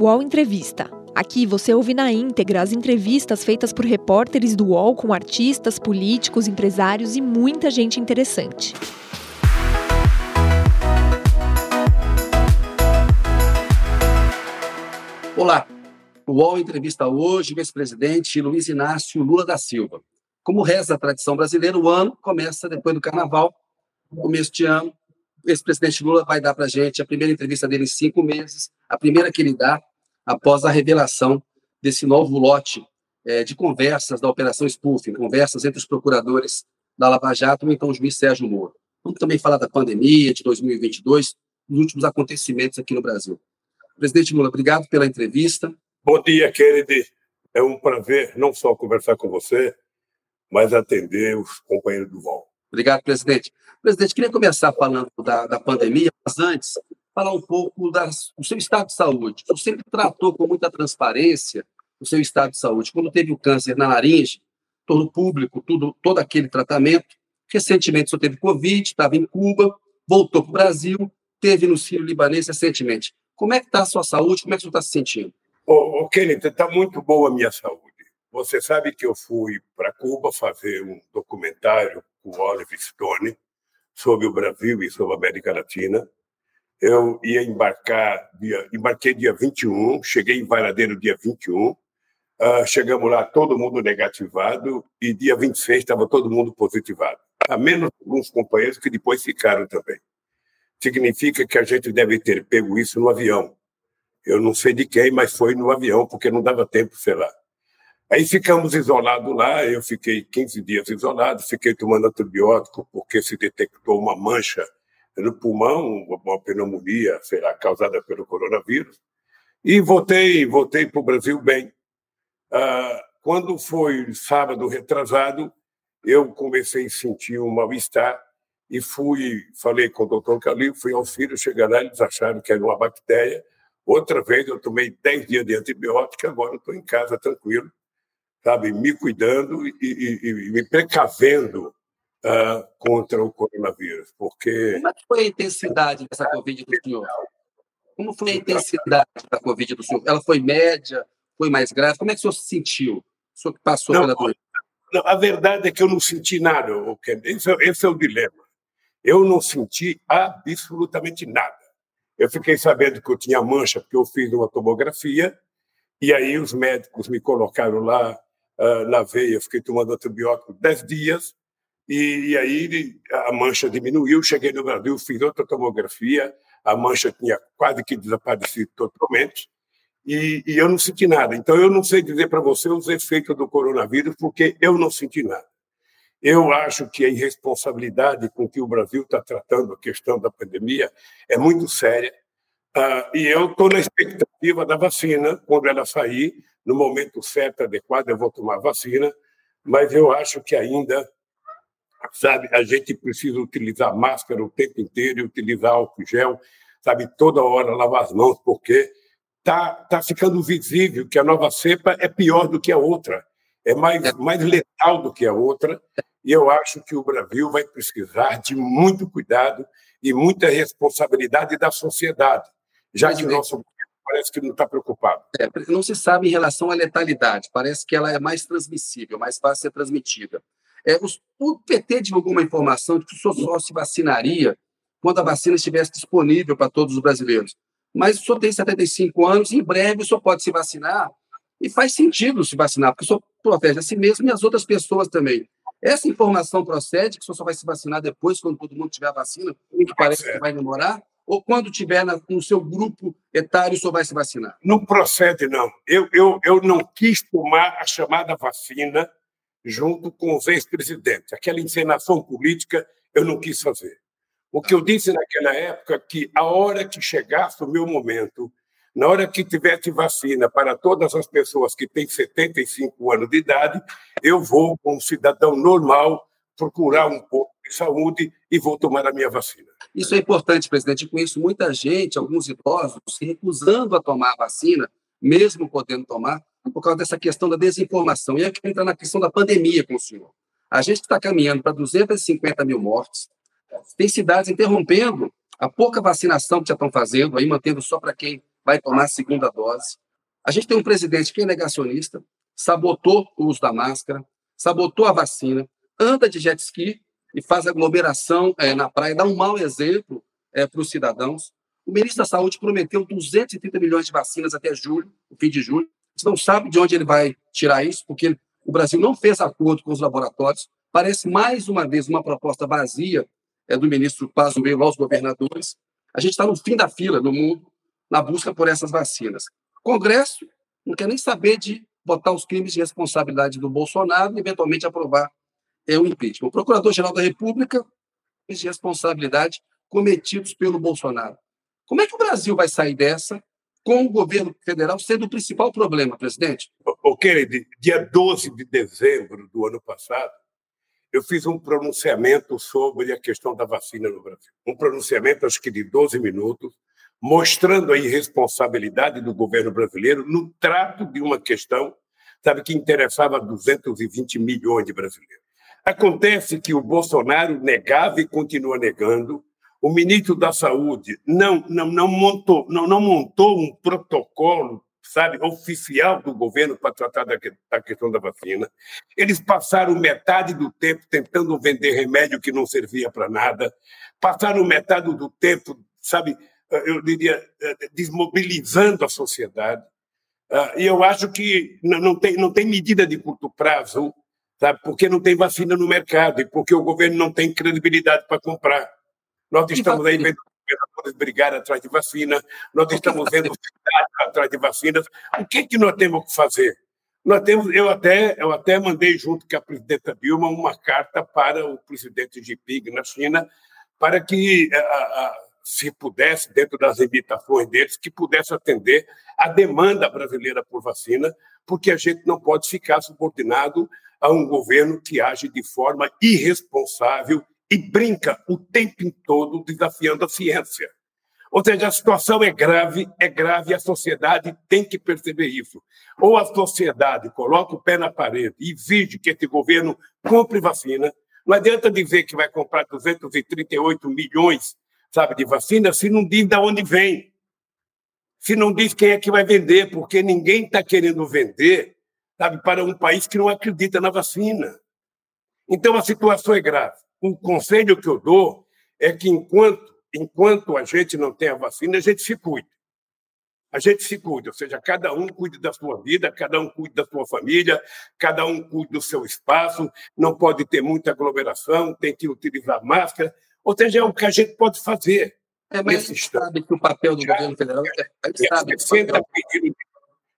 UOL Entrevista. Aqui você ouve na íntegra as entrevistas feitas por repórteres do UOL com artistas, políticos, empresários e muita gente interessante. Olá, o UOL entrevista hoje o vice-presidente Luiz Inácio Lula da Silva. Como reza a tradição brasileira, o ano começa depois do Carnaval. No começo de ano, o ex-presidente Lula vai dar para a gente a primeira entrevista dele em 5 meses, a primeira que ele dá após a revelação desse novo lote de conversas da Operação Spoofing, conversas entre os procuradores da Lava Jato e então o juiz Sérgio Moro. Vamos também falar da pandemia de 2022, dos últimos acontecimentos aqui no Brasil. Presidente Lula, obrigado pela entrevista. Bom dia, Kennedy. É um prazer não só conversar com você, mas atender os companheiros do UOL. Obrigado, presidente. Presidente, queria começar falando da pandemia, mas antes, falar um pouco do seu estado de saúde. Você sempre tratou com muita transparência o seu estado de saúde. Quando teve o câncer na laringe, tornou público todo aquele tratamento. Recentemente, você teve Covid, estava em Cuba, voltou para o Brasil, teve no Sírio-Libanês recentemente. Como é que está a sua saúde? Como é que você está se sentindo? Ô, Kennedy, está muito boa a minha saúde. Você sabe que eu fui para Cuba fazer um documentário com o Oliver Stone sobre o Brasil e sobre a América Latina. Eu ia embarquei dia 21, cheguei em Varadeiro dia 21, chegamos lá todo mundo negativado e dia 26 estava todo mundo positivado, a menos alguns companheiros que depois ficaram também. Significa que a gente deve ter pego isso no avião. Eu não sei de quem, mas foi no avião, porque não dava tempo, sei lá. Aí ficamos isolados lá, eu fiquei 15 dias isolado, fiquei tomando antibiótico porque se detectou uma mancha no pulmão, uma pneumonia, sei lá, causada pelo coronavírus, e voltei para o Brasil bem. Quando foi sábado retrasado, eu comecei a sentir um mal-estar e falei com o doutor Calil, fui ao Sírio, cheguei lá, eles acharam que era uma bactéria. Outra vez eu tomei 10 dias de antibiótico, agora estou em casa tranquilo, sabe, me cuidando e me precavendo contra o coronavírus, porque... Como foi a intensidade dessa Covid do senhor? Como foi a intensidade da Covid do senhor? Ela foi média? Foi mais grave? Como é que o senhor se sentiu? O senhor que passou pela doença? A verdade é que eu não senti nada. Esse é o dilema. Eu não senti absolutamente nada. Eu fiquei sabendo que eu tinha mancha porque eu fiz uma tomografia e aí os médicos me colocaram lá na veia. Eu fiquei tomando antibiótico 10 dias. E aí a mancha diminuiu, cheguei no Brasil, fiz outra tomografia, a mancha tinha quase que desaparecido totalmente e eu não senti nada. Então eu não sei dizer para você os efeitos do coronavírus porque eu não senti nada. Eu acho que a irresponsabilidade com que o Brasil está tratando a questão da pandemia é muito séria e eu estou na expectativa da vacina, quando ela sair, no momento certo, adequado, eu vou tomar a vacina, mas eu acho que ainda... Sabe, a gente precisa utilizar máscara o tempo inteiro e utilizar álcool gel, sabe, toda hora lavar as mãos, porque tá ficando visível que a nova cepa é pior do que a outra, é mais letal do que a outra, e eu acho que o Brasil vai precisar de muito cuidado e muita responsabilidade da sociedade, já que o nosso governo parece que não está preocupado. Não se sabe em relação à letalidade, parece que ela é mais transmissível, mais fácil de ser transmitida. O PT divulgou uma informação de que o senhor só se vacinaria quando a vacina estivesse disponível para todos os brasileiros. Mas o senhor tem 75 anos e em breve o senhor pode se vacinar e faz sentido se vacinar, porque o senhor protege a si mesmo e as outras pessoas também. Essa informação procede, que o senhor só vai se vacinar depois, quando todo mundo tiver a vacina, que parece que vai demorar, ou quando tiver no seu grupo etário o senhor vai se vacinar? Não procede, não. Eu não quis tomar a chamada vacina junto com os ex-presidentes. Aquela encenação política eu não quis fazer. O que eu disse naquela época é que a hora que chegasse o meu momento, na hora que tivesse vacina para todas as pessoas que têm 75 anos de idade, eu vou, como cidadão normal, procurar um pouco de saúde e vou tomar a minha vacina. Isso é importante, presidente. Eu conheço muita gente, alguns idosos, se recusando a tomar a vacina, mesmo podendo tomar, por causa dessa questão da desinformação. E aí que entra na questão da pandemia com o senhor. A gente está caminhando para 250 mil mortes, tem cidades interrompendo a pouca vacinação que já estão fazendo, aí mantendo só para quem vai tomar a segunda dose. A gente tem um presidente que é negacionista, sabotou o uso da máscara, sabotou a vacina, anda de jet ski e faz aglomeração na praia, dá um mau exemplo para os cidadãos. O ministro da Saúde prometeu 230 milhões de vacinas até julho, o fim de julho. A gente não sabe de onde ele vai tirar isso, porque o Brasil não fez acordo com os laboratórios. Parece, mais uma vez, uma proposta vazia do ministro Pazuello aos governadores. A gente está no fim da fila no mundo na busca por essas vacinas. O Congresso não quer nem saber de botar os crimes de responsabilidade do Bolsonaro e, eventualmente, aprovar o impeachment. O Procurador-Geral da República, crimes de responsabilidade cometidos pelo Bolsonaro. Como é que o Brasil vai sair dessa com o governo federal sendo o principal problema, presidente? Ô, Kennedy, dia 12 de dezembro do ano passado, eu fiz um pronunciamento sobre a questão da vacina no Brasil. Um pronunciamento, acho que de 12 minutos, mostrando a irresponsabilidade do governo brasileiro no trato de uma questão, sabe, que interessava a 220 milhões de brasileiros. Acontece que o Bolsonaro negava e continua negando. O ministro da Saúde não montou um protocolo, sabe, oficial do governo para tratar da questão da vacina. Eles passaram metade do tempo tentando vender remédio que não servia para nada. Passaram metade do tempo, sabe, eu diria, desmobilizando a sociedade. E eu acho que não tem medida de curto prazo, sabe, porque não tem vacina no mercado e porque o governo não tem credibilidade para comprar. Nós estamos aí vendo governadores brigar atrás de vacina, nós estamos vendo cidades atrás de vacinas. O que é que nós temos que fazer? Nós temos, eu até mandei, junto com a presidenta Dilma, uma carta para o presidente Xi Jinping na China, para que, se pudesse, dentro das limitações deles, que pudesse atender a demanda brasileira por vacina, porque a gente não pode ficar subordinado a um governo que age de forma irresponsável e brinca o tempo todo desafiando a ciência. Ou seja, a situação é grave e a sociedade tem que perceber isso. Ou a sociedade coloca o pé na parede e exige que esse governo compre vacina. Não adianta dizer que vai comprar 238 milhões, sabe, de vacina se não diz de onde vem, se não diz quem é que vai vender, porque ninguém está querendo vender, sabe, para um país que não acredita na vacina. Então, a situação é grave. O conselho que eu dou é que, enquanto a gente não tem a vacina, a gente se cuida. A gente se cuida, ou seja, cada um cuide da sua vida, cada um cuide da sua família, cada um cuide do seu espaço, não pode ter muita aglomeração, tem que utilizar máscara, ou seja, é o que a gente pode fazer. Mas a gente sabe que o papel do governo federal...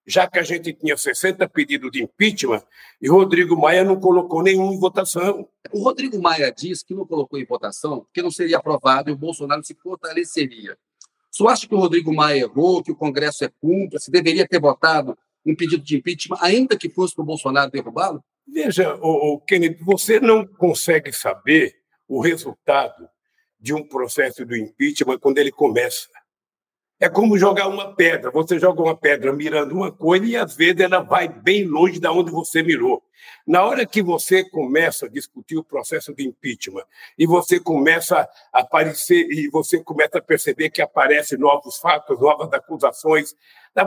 Já que a gente tinha 60 pedidos de impeachment e Rodrigo Maia não colocou nenhum em votação. O Rodrigo Maia diz que não colocou em votação porque não seria aprovado e o Bolsonaro se fortaleceria. Só acho que o Rodrigo Maia errou, que o Congresso é cúmplice, deveria ter votado um pedido de impeachment, ainda que fosse para o Bolsonaro derrubá-lo? Veja, Kennedy, você não consegue saber o resultado de um processo do impeachment quando ele começa. É como jogar uma pedra. Você joga uma pedra mirando uma coisa e, às vezes, ela vai bem longe de onde você mirou. Na hora que você começa a discutir o processo de impeachment e você começa a aparecer e você começa a perceber que aparecem novos fatos, novas acusações,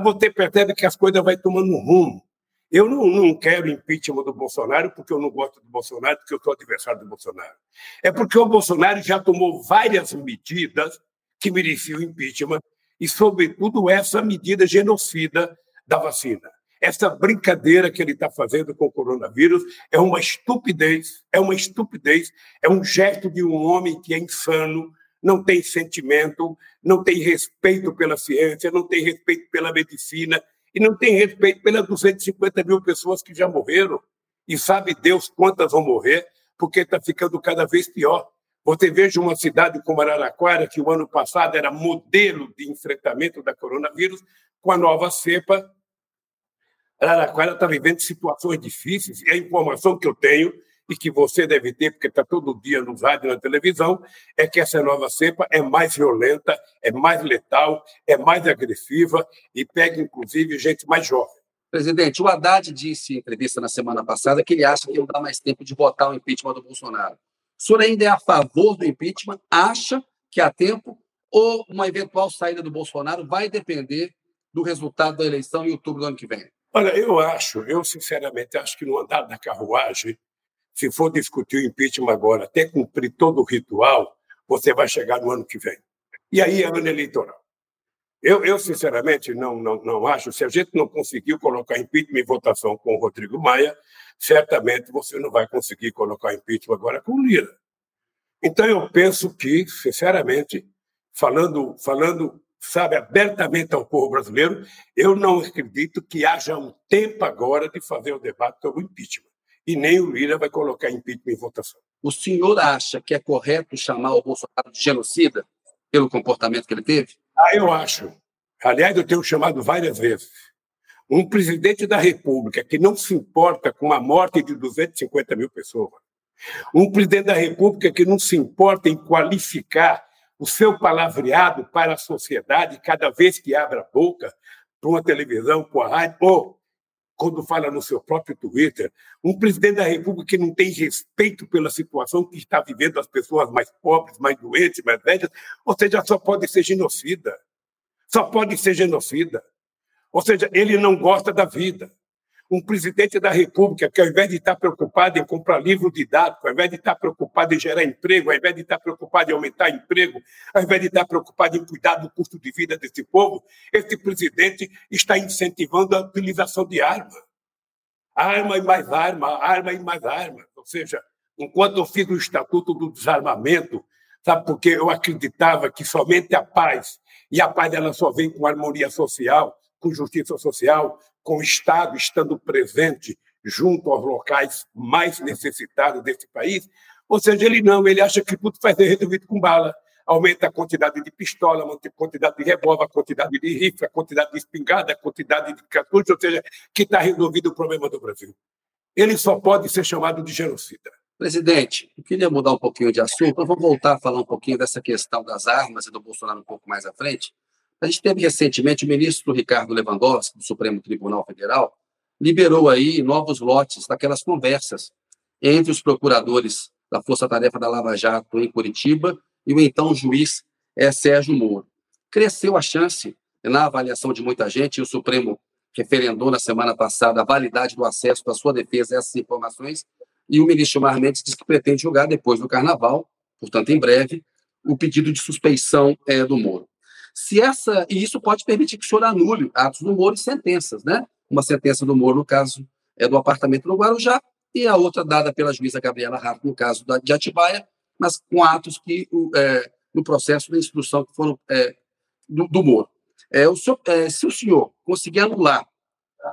você percebe que as coisas vão tomando um rumo. Eu não quero impeachment do Bolsonaro porque eu não gosto do Bolsonaro, porque eu sou adversário do Bolsonaro. É porque o Bolsonaro já tomou várias medidas que mereciam impeachment, e, sobretudo, essa medida genocida da vacina. Essa brincadeira que ele está fazendo com o coronavírus é uma estupidez, é um gesto de um homem que é insano, não tem sentimento, não tem respeito pela ciência, não tem respeito pela medicina e não tem respeito pelas 250 mil pessoas que já morreram. E sabe Deus quantas vão morrer, porque está ficando cada vez pior. Você veja uma cidade como Araraquara, que o ano passado era modelo de enfrentamento da coronavírus, com a nova cepa. Araraquara está vivendo situações difíceis, e a informação que eu tenho, e que você deve ter, porque está todo dia nos rádios e na televisão, é que essa nova cepa é mais violenta, é mais letal, é mais agressiva, e pega, inclusive, gente mais jovem. Presidente, o Haddad disse em entrevista na semana passada que ele acha que não dá mais tempo de votar o impeachment do Bolsonaro. O senhor ainda é a favor do impeachment? Acha que há tempo? Ou uma eventual saída do Bolsonaro vai depender do resultado da eleição em outubro do ano que vem? Olha, eu sinceramente acho que no andar da carruagem, se for discutir o impeachment agora, até cumprir todo o ritual, você vai chegar no ano que vem. E aí é ano eleitoral. Eu sinceramente, não acho. Se a gente não conseguiu colocar impeachment em votação com o Rodrigo Maia, certamente você não vai conseguir colocar impeachment agora com o Lira. Então, eu penso que, sinceramente, falando sabe, abertamente ao povo brasileiro, eu não acredito que haja um tempo agora de fazer o debate sobre o impeachment. E nem o Lira vai colocar impeachment em votação. O senhor acha que é correto chamar o Bolsonaro de genocida pelo comportamento que ele teve? Ah, eu acho. Aliás, eu tenho chamado várias vezes. Um presidente da República que não se importa com a morte de 250 mil pessoas, um presidente da República que não se importa em qualificar o seu palavreado para a sociedade cada vez que abre a boca para uma televisão, para a rádio, ou quando fala no seu próprio Twitter, um presidente da República que não tem respeito pela situação que está vivendo as pessoas mais pobres, mais doentes, mais velhas, ou seja, só pode ser genocida. Só pode ser genocida. Ou seja, ele não gosta da vida. Um presidente da República que, ao invés de estar preocupado em comprar livro didático, ao invés de estar preocupado em gerar emprego, ao invés de estar preocupado em aumentar emprego, ao invés de estar preocupado em cuidar do custo de vida desse povo, esse presidente está incentivando a utilização de arma. Arma e mais arma, arma e mais arma. Ou seja, enquanto eu fiz o Estatuto do Desarmamento, sabe, porque eu acreditava que somente a paz, e a paz ela só vem com harmonia social, com justiça social, com o Estado estando presente junto aos locais mais necessitados desse país. Ou seja, ele acha que tudo vai ser resolvido com bala. Aumenta a quantidade de pistola, a quantidade de revólver, a quantidade de rifle, a quantidade de espingarda, a quantidade de cartucho, ou seja, que está resolvido o problema do Brasil. Ele só pode ser chamado de genocida. Presidente, eu queria mudar um pouquinho de assunto, mas vamos voltar a falar um pouquinho dessa questão das armas e do Bolsonaro um pouco mais à frente. A gente teve recentemente o ministro Ricardo Lewandowski, do Supremo Tribunal Federal, liberou aí novos lotes daquelas conversas entre os procuradores da Força-Tarefa da Lava Jato em Curitiba e o então juiz Sérgio Moro. Cresceu a chance, na avaliação de muita gente, e o Supremo referendou na semana passada a validade do acesso da sua defesa a essas informações, e o ministro Gilmar Mendes diz que pretende julgar depois do Carnaval, portanto em breve, o pedido de suspeição do Moro. E isso pode permitir que o senhor anule atos do Moro e sentenças, né? Uma sentença do Moro, no caso, é do apartamento no Guarujá, e a outra dada pela juíza Gabriela Rato, no caso de Atibaia, mas com atos que, no processo da instrução que foram do Moro. Se o senhor conseguir anular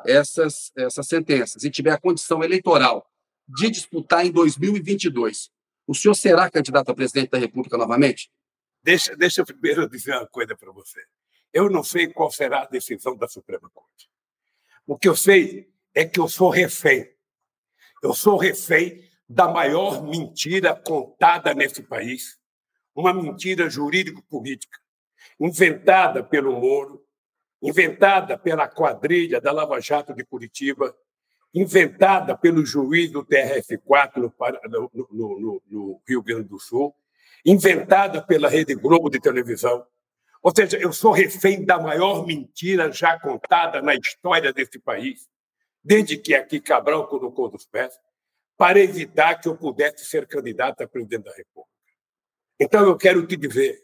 essas sentenças e tiver a condição eleitoral de disputar em 2022, o senhor será candidato a presidente da República novamente? Deixa eu primeiro dizer uma coisa para você. Eu não sei qual será a decisão da Suprema Corte. O que eu sei é que eu sou refém. Eu sou refém da maior mentira contada nesse país, uma mentira jurídico-política, inventada pelo Moro, inventada pela quadrilha da Lava Jato de Curitiba, inventada pelo juiz do TRF4 no Rio Grande do Sul, inventada pela Rede Globo de televisão. Ou seja, eu sou refém da maior mentira já contada na história desse país, desde que aqui Cabral colocou dos pés, para evitar que eu pudesse ser candidato a presidente da República. Então, eu quero te dizer,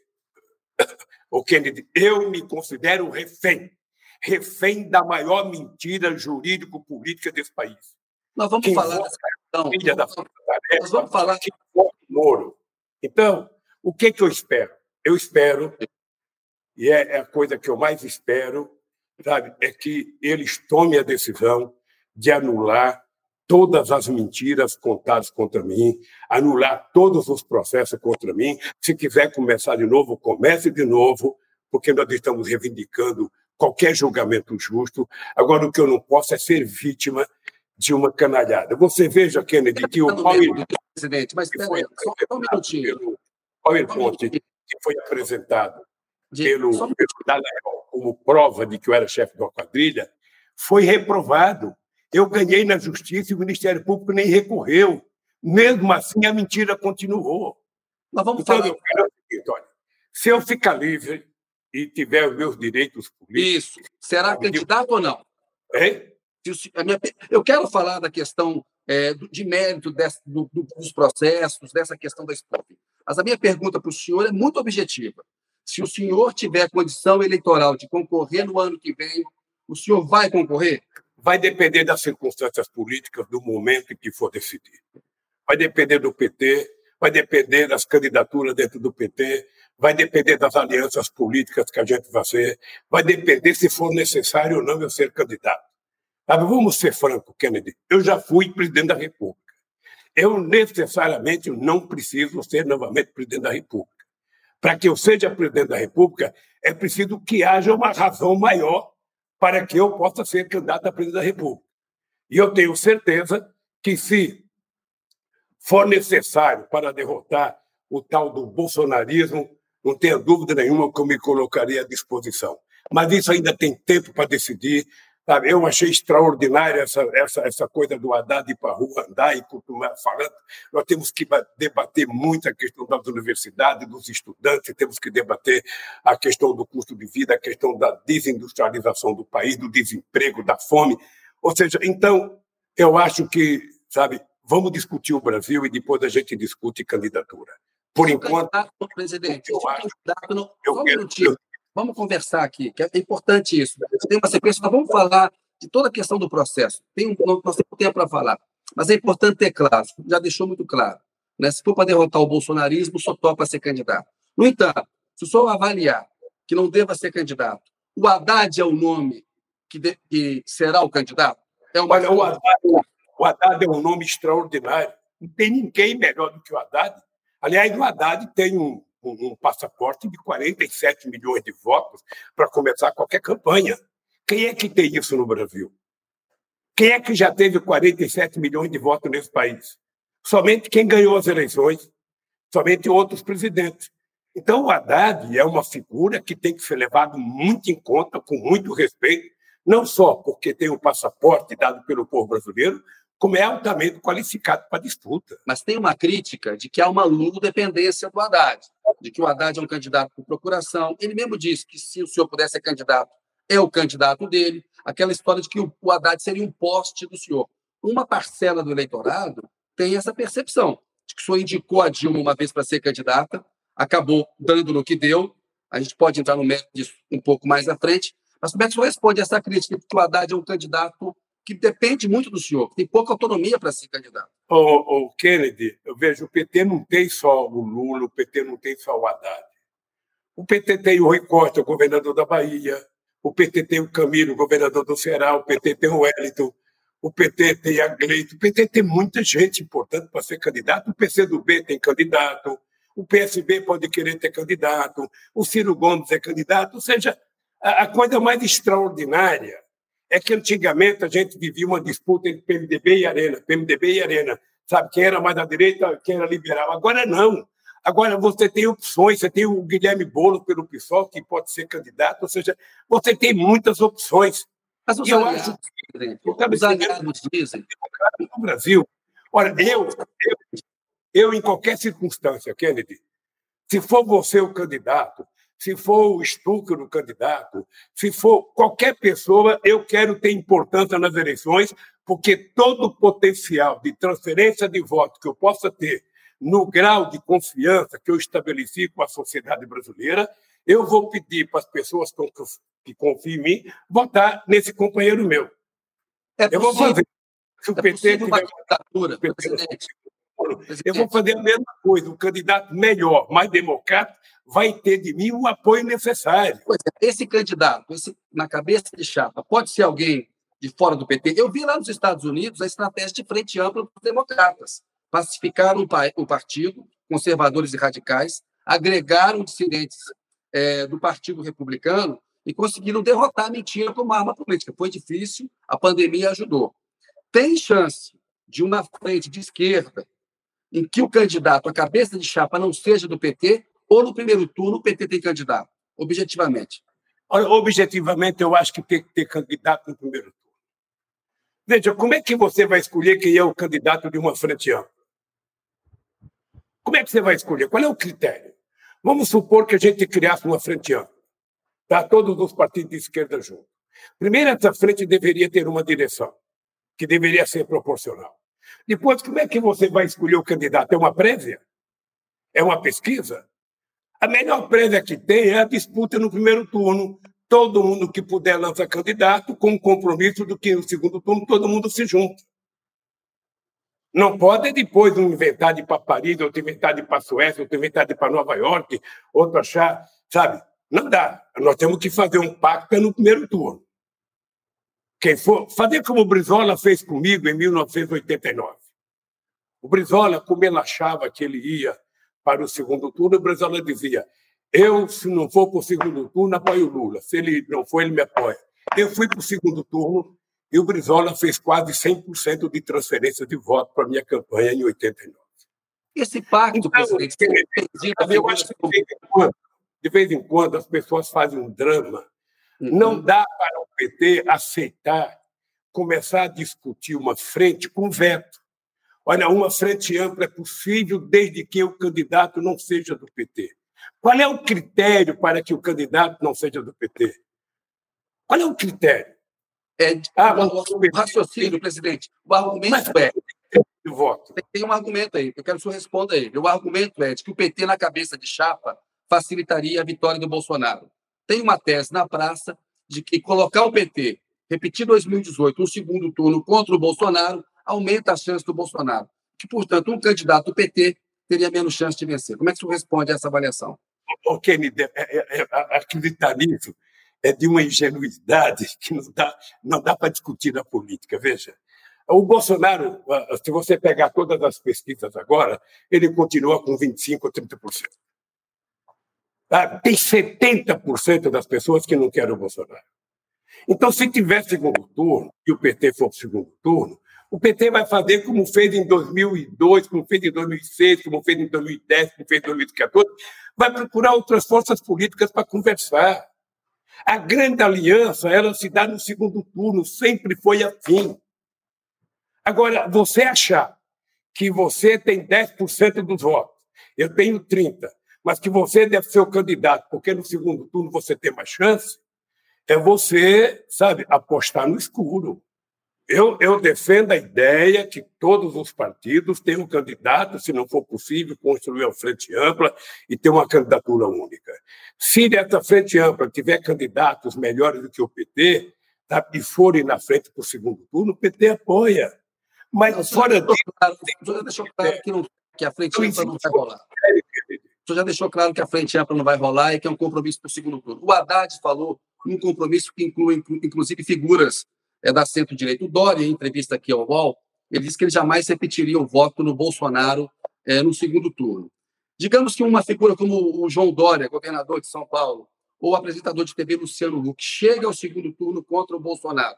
o Kennedy, eu me considero refém da maior mentira jurídico-política desse país. Nós vamos falar dessa questão. Nós vamos falar de Moro. Então, o que eu espero? Eu espero, e é a coisa que eu mais espero, sabe, é que eles tomem a decisão de anular todas as mentiras contadas contra mim, anular todos os processos contra mim. Se quiser começar de novo, comece de novo, porque nós estamos reivindicando qualquer julgamento justo. Agora, o que eu não posso é ser vítima de uma canalhada. Você veja, Kennedy, que o Paulo... Presidente, mas foi só um minutinho. Olha o ponto que foi apresentado pelo Dallagnol como prova de que eu era chefe de uma quadrilha, foi reprovado. Eu ganhei na justiça e o Ministério Público nem recorreu. Mesmo assim, a mentira continuou. Mas vamos falar. Eu quero o seguinte, olha, se eu ficar livre, e tiver os meus direitos políticos... Isso. Será candidato ou não? Hein? Eu quero falar da questão de mérito dos processos, dessa questão da história. Mas a minha pergunta para o senhor é muito objetiva. Se o senhor tiver condição eleitoral de concorrer no ano que vem, o senhor vai concorrer? Vai depender das circunstâncias políticas do momento em que for decidir. Vai depender do PT, vai depender das candidaturas dentro do PT, vai depender das alianças políticas que a gente vai ser, vai depender se for necessário ou não eu ser candidato. Sabe, vamos ser franco, Kennedy, eu já fui presidente da República. Eu necessariamente não preciso ser novamente presidente da República. Para que eu seja presidente da República, é preciso que haja uma razão maior para que eu possa ser candidato a presidente da República. E eu tenho certeza que, se for necessário para derrotar o tal do bolsonarismo, não tenha dúvida nenhuma que eu me colocaria à disposição. Mas isso ainda tem tempo para decidir. Eu achei extraordinária essa coisa do Haddad ir para a rua, andar e continuar falando. Nós temos que debater muito a questão das universidades, dos estudantes, temos que debater a questão do custo de vida, a questão da desindustrialização do país, do desemprego, da fome. Ou seja, então, eu acho que, vamos discutir o Brasil e depois a gente discute candidatura. Por enquanto... Presidente, vamos conversar aqui, que é importante isso. Tem uma sequência, nós vamos falar de toda a questão do processo. Nós temos tempo para falar, mas é importante ter claro, já deixou muito claro, né? Se for para derrotar o bolsonarismo, só topa ser candidato. No entanto, se o senhor avaliar que não deva ser candidato, o Haddad é o nome que será o candidato? Olha, o Haddad é um nome extraordinário. Não tem ninguém melhor do que o Haddad. Aliás, o Haddad tem um passaporte de 47 milhões de votos para começar qualquer campanha. Quem é que tem isso no Brasil? Quem é que já teve 47 milhões de votos nesse país? Somente quem ganhou as eleições, somente outros presidentes. Então, o Haddad é uma figura que tem que ser levado muito em conta, com muito respeito, não só porque tem um passaporte dado pelo povo brasileiro, como é altamente qualificado para disputa. Mas tem uma crítica de que há uma ludodependência do Haddad, de que o Haddad é um candidato por procuração. Ele mesmo disse que, se o senhor pudesse ser candidato, é o candidato dele. Aquela história de que o Haddad seria um poste do senhor. Uma parcela do eleitorado tem essa percepção de que o senhor indicou a Dilma uma vez para ser candidata, acabou dando no que deu. A gente pode entrar no mérito disso um pouco mais à frente. Mas como é que o senhor responde a essa crítica de que o Haddad é um candidato que depende muito do senhor, que tem pouca autonomia para ser candidato? Kennedy, eu vejo, o PT não tem só o Lula, o PT não tem só o Haddad. O PT tem o Rui Costa, o governador da Bahia, o PT tem o Camilo, o governador do Ceará, o PT tem o Wellington, o PT tem a Gleito, o PT tem muita gente importante para ser candidato, o PCdoB tem candidato, o PSB pode querer ter candidato, o Ciro Gomes é candidato, ou seja, a coisa mais extraordinária é que antigamente a gente vivia uma disputa entre PMDB e Arena. Sabe, quem era mais da direita, quem era liberal. Agora não. Agora você tem opções. Você tem o Guilherme Boulos pelo PSOL, que pode ser candidato. Ou seja, você tem muitas opções. Mas os aliados dizem... No Brasil. Olha, eu, em qualquer circunstância, Kennedy, se for você o candidato, se for o estúpido do candidato, se for qualquer pessoa, eu quero ter importância nas eleições, porque todo o potencial de transferência de voto que eu possa ter no grau de confiança que eu estabeleci com a sociedade brasileira, eu vou pedir para as pessoas que confiam em mim votar nesse companheiro meu. Eu vou fazer. Se o PT tiver uma ditadura, presidente. Eu vou fazer a mesma coisa. O candidato melhor, mais democrata, vai ter de mim o apoio necessário. Pois é, esse candidato, na cabeça de chapa, pode ser alguém de fora do PT? Eu vi lá nos Estados Unidos a estratégia de frente ampla dos democratas. Pacificaram o partido, conservadores e radicais, agregaram dissidentes do Partido Republicano e conseguiram derrotar a mentira como arma política. Foi difícil, a pandemia ajudou. Tem chance de uma frente de esquerda em que o candidato, a cabeça de chapa, não seja do PT, ou no primeiro turno o PT tem candidato, objetivamente? Olha, objetivamente, eu acho que tem que ter candidato no primeiro turno. Veja, como é que você vai escolher quem é o candidato de uma frente ampla? Como é que você vai escolher? Qual é o critério? Vamos supor que a gente criasse uma frente ampla. Tá? Todos os partidos de esquerda juntos. Primeiro, essa frente deveria ter uma direção, que deveria ser proporcional. Depois, como é que você vai escolher o candidato? É uma prévia? É uma pesquisa? A melhor prévia que tem é a disputa no primeiro turno. Todo mundo que puder lança candidato com o compromisso do que no segundo turno todo mundo se junta. Não pode depois um inventar de ir para Paris, outro inventar de ir para a Suécia, outro inventar de ir para Nova York, outro achar... Sabe? Não dá. Nós temos que fazer um pacto no primeiro turno. Quem for... Fazer como o Brizola fez comigo em 1989. O Brizola, como ele achava que ele ia para o segundo turno, o Brizola dizia, eu, se não for para o segundo turno, apoio o Lula. Se ele não for, ele me apoia. Eu fui para o segundo turno, e o Brizola fez quase 100% de transferência de voto para a minha campanha em 89. Esse pacto, então, presidente... Eu acho que de vez em quando as pessoas fazem um drama. Não dá para o PT aceitar começar a discutir uma frente com veto. Olha, uma frente ampla é possível desde que o candidato não seja do PT. Qual é o critério para que o candidato não seja do PT? Qual é o critério? O raciocínio, presidente. O argumento é... Tem um argumento aí, eu quero que o senhor responda aí. O argumento é de que o PT na cabeça de chapa facilitaria a vitória do Bolsonaro. Tem uma tese na praça de que colocar o PT, repetir 2018, um segundo turno contra o Bolsonaro, aumenta a chance do Bolsonaro. Que, portanto, um candidato do PT teria menos chance de vencer. Como é que o senhor responde a essa avaliação? Porque acreditar nisso é de uma ingenuidade que não dá para discutir na política. Veja, o Bolsonaro, se você pegar todas as pesquisas agora, ele continua com 25% ou 30%. Ah, tem 70% das pessoas que não querem o Bolsonaro. Então, se tiver segundo turno, e o PT for para o segundo turno, o PT vai fazer como fez em 2002, como fez em 2006, como fez em 2010, como fez em 2014, vai procurar outras forças políticas para conversar. A grande aliança, ela se dá no segundo turno, sempre foi assim. Agora, você achar que você tem 10% dos votos, eu tenho 30%, mas que você deve ser o candidato, porque no segundo turno você tem mais chance, é você, sabe, apostar no escuro. Eu defendo a ideia que todos os partidos têm um candidato, se não for possível, construir uma frente ampla e ter uma candidatura única. Se dessa frente ampla tiver candidatos melhores do que o PT, tá, e forem na frente para o segundo turno, o PT apoia. Mas não, fora disso... Deixou claro que a frente ampla não vai rolar. O senhor já deixou claro que a frente ampla não vai rolar e que é um compromisso para o segundo turno. O Haddad falou um compromisso que inclui, inclusive, figuras da centro-direita. O Dória, em entrevista aqui ao UOL, ele disse que ele jamais repetiria o voto no Bolsonaro no segundo turno. Digamos que uma figura como o João Dória, governador de São Paulo, ou o apresentador de TV Luciano Huck, chega ao segundo turno contra o Bolsonaro.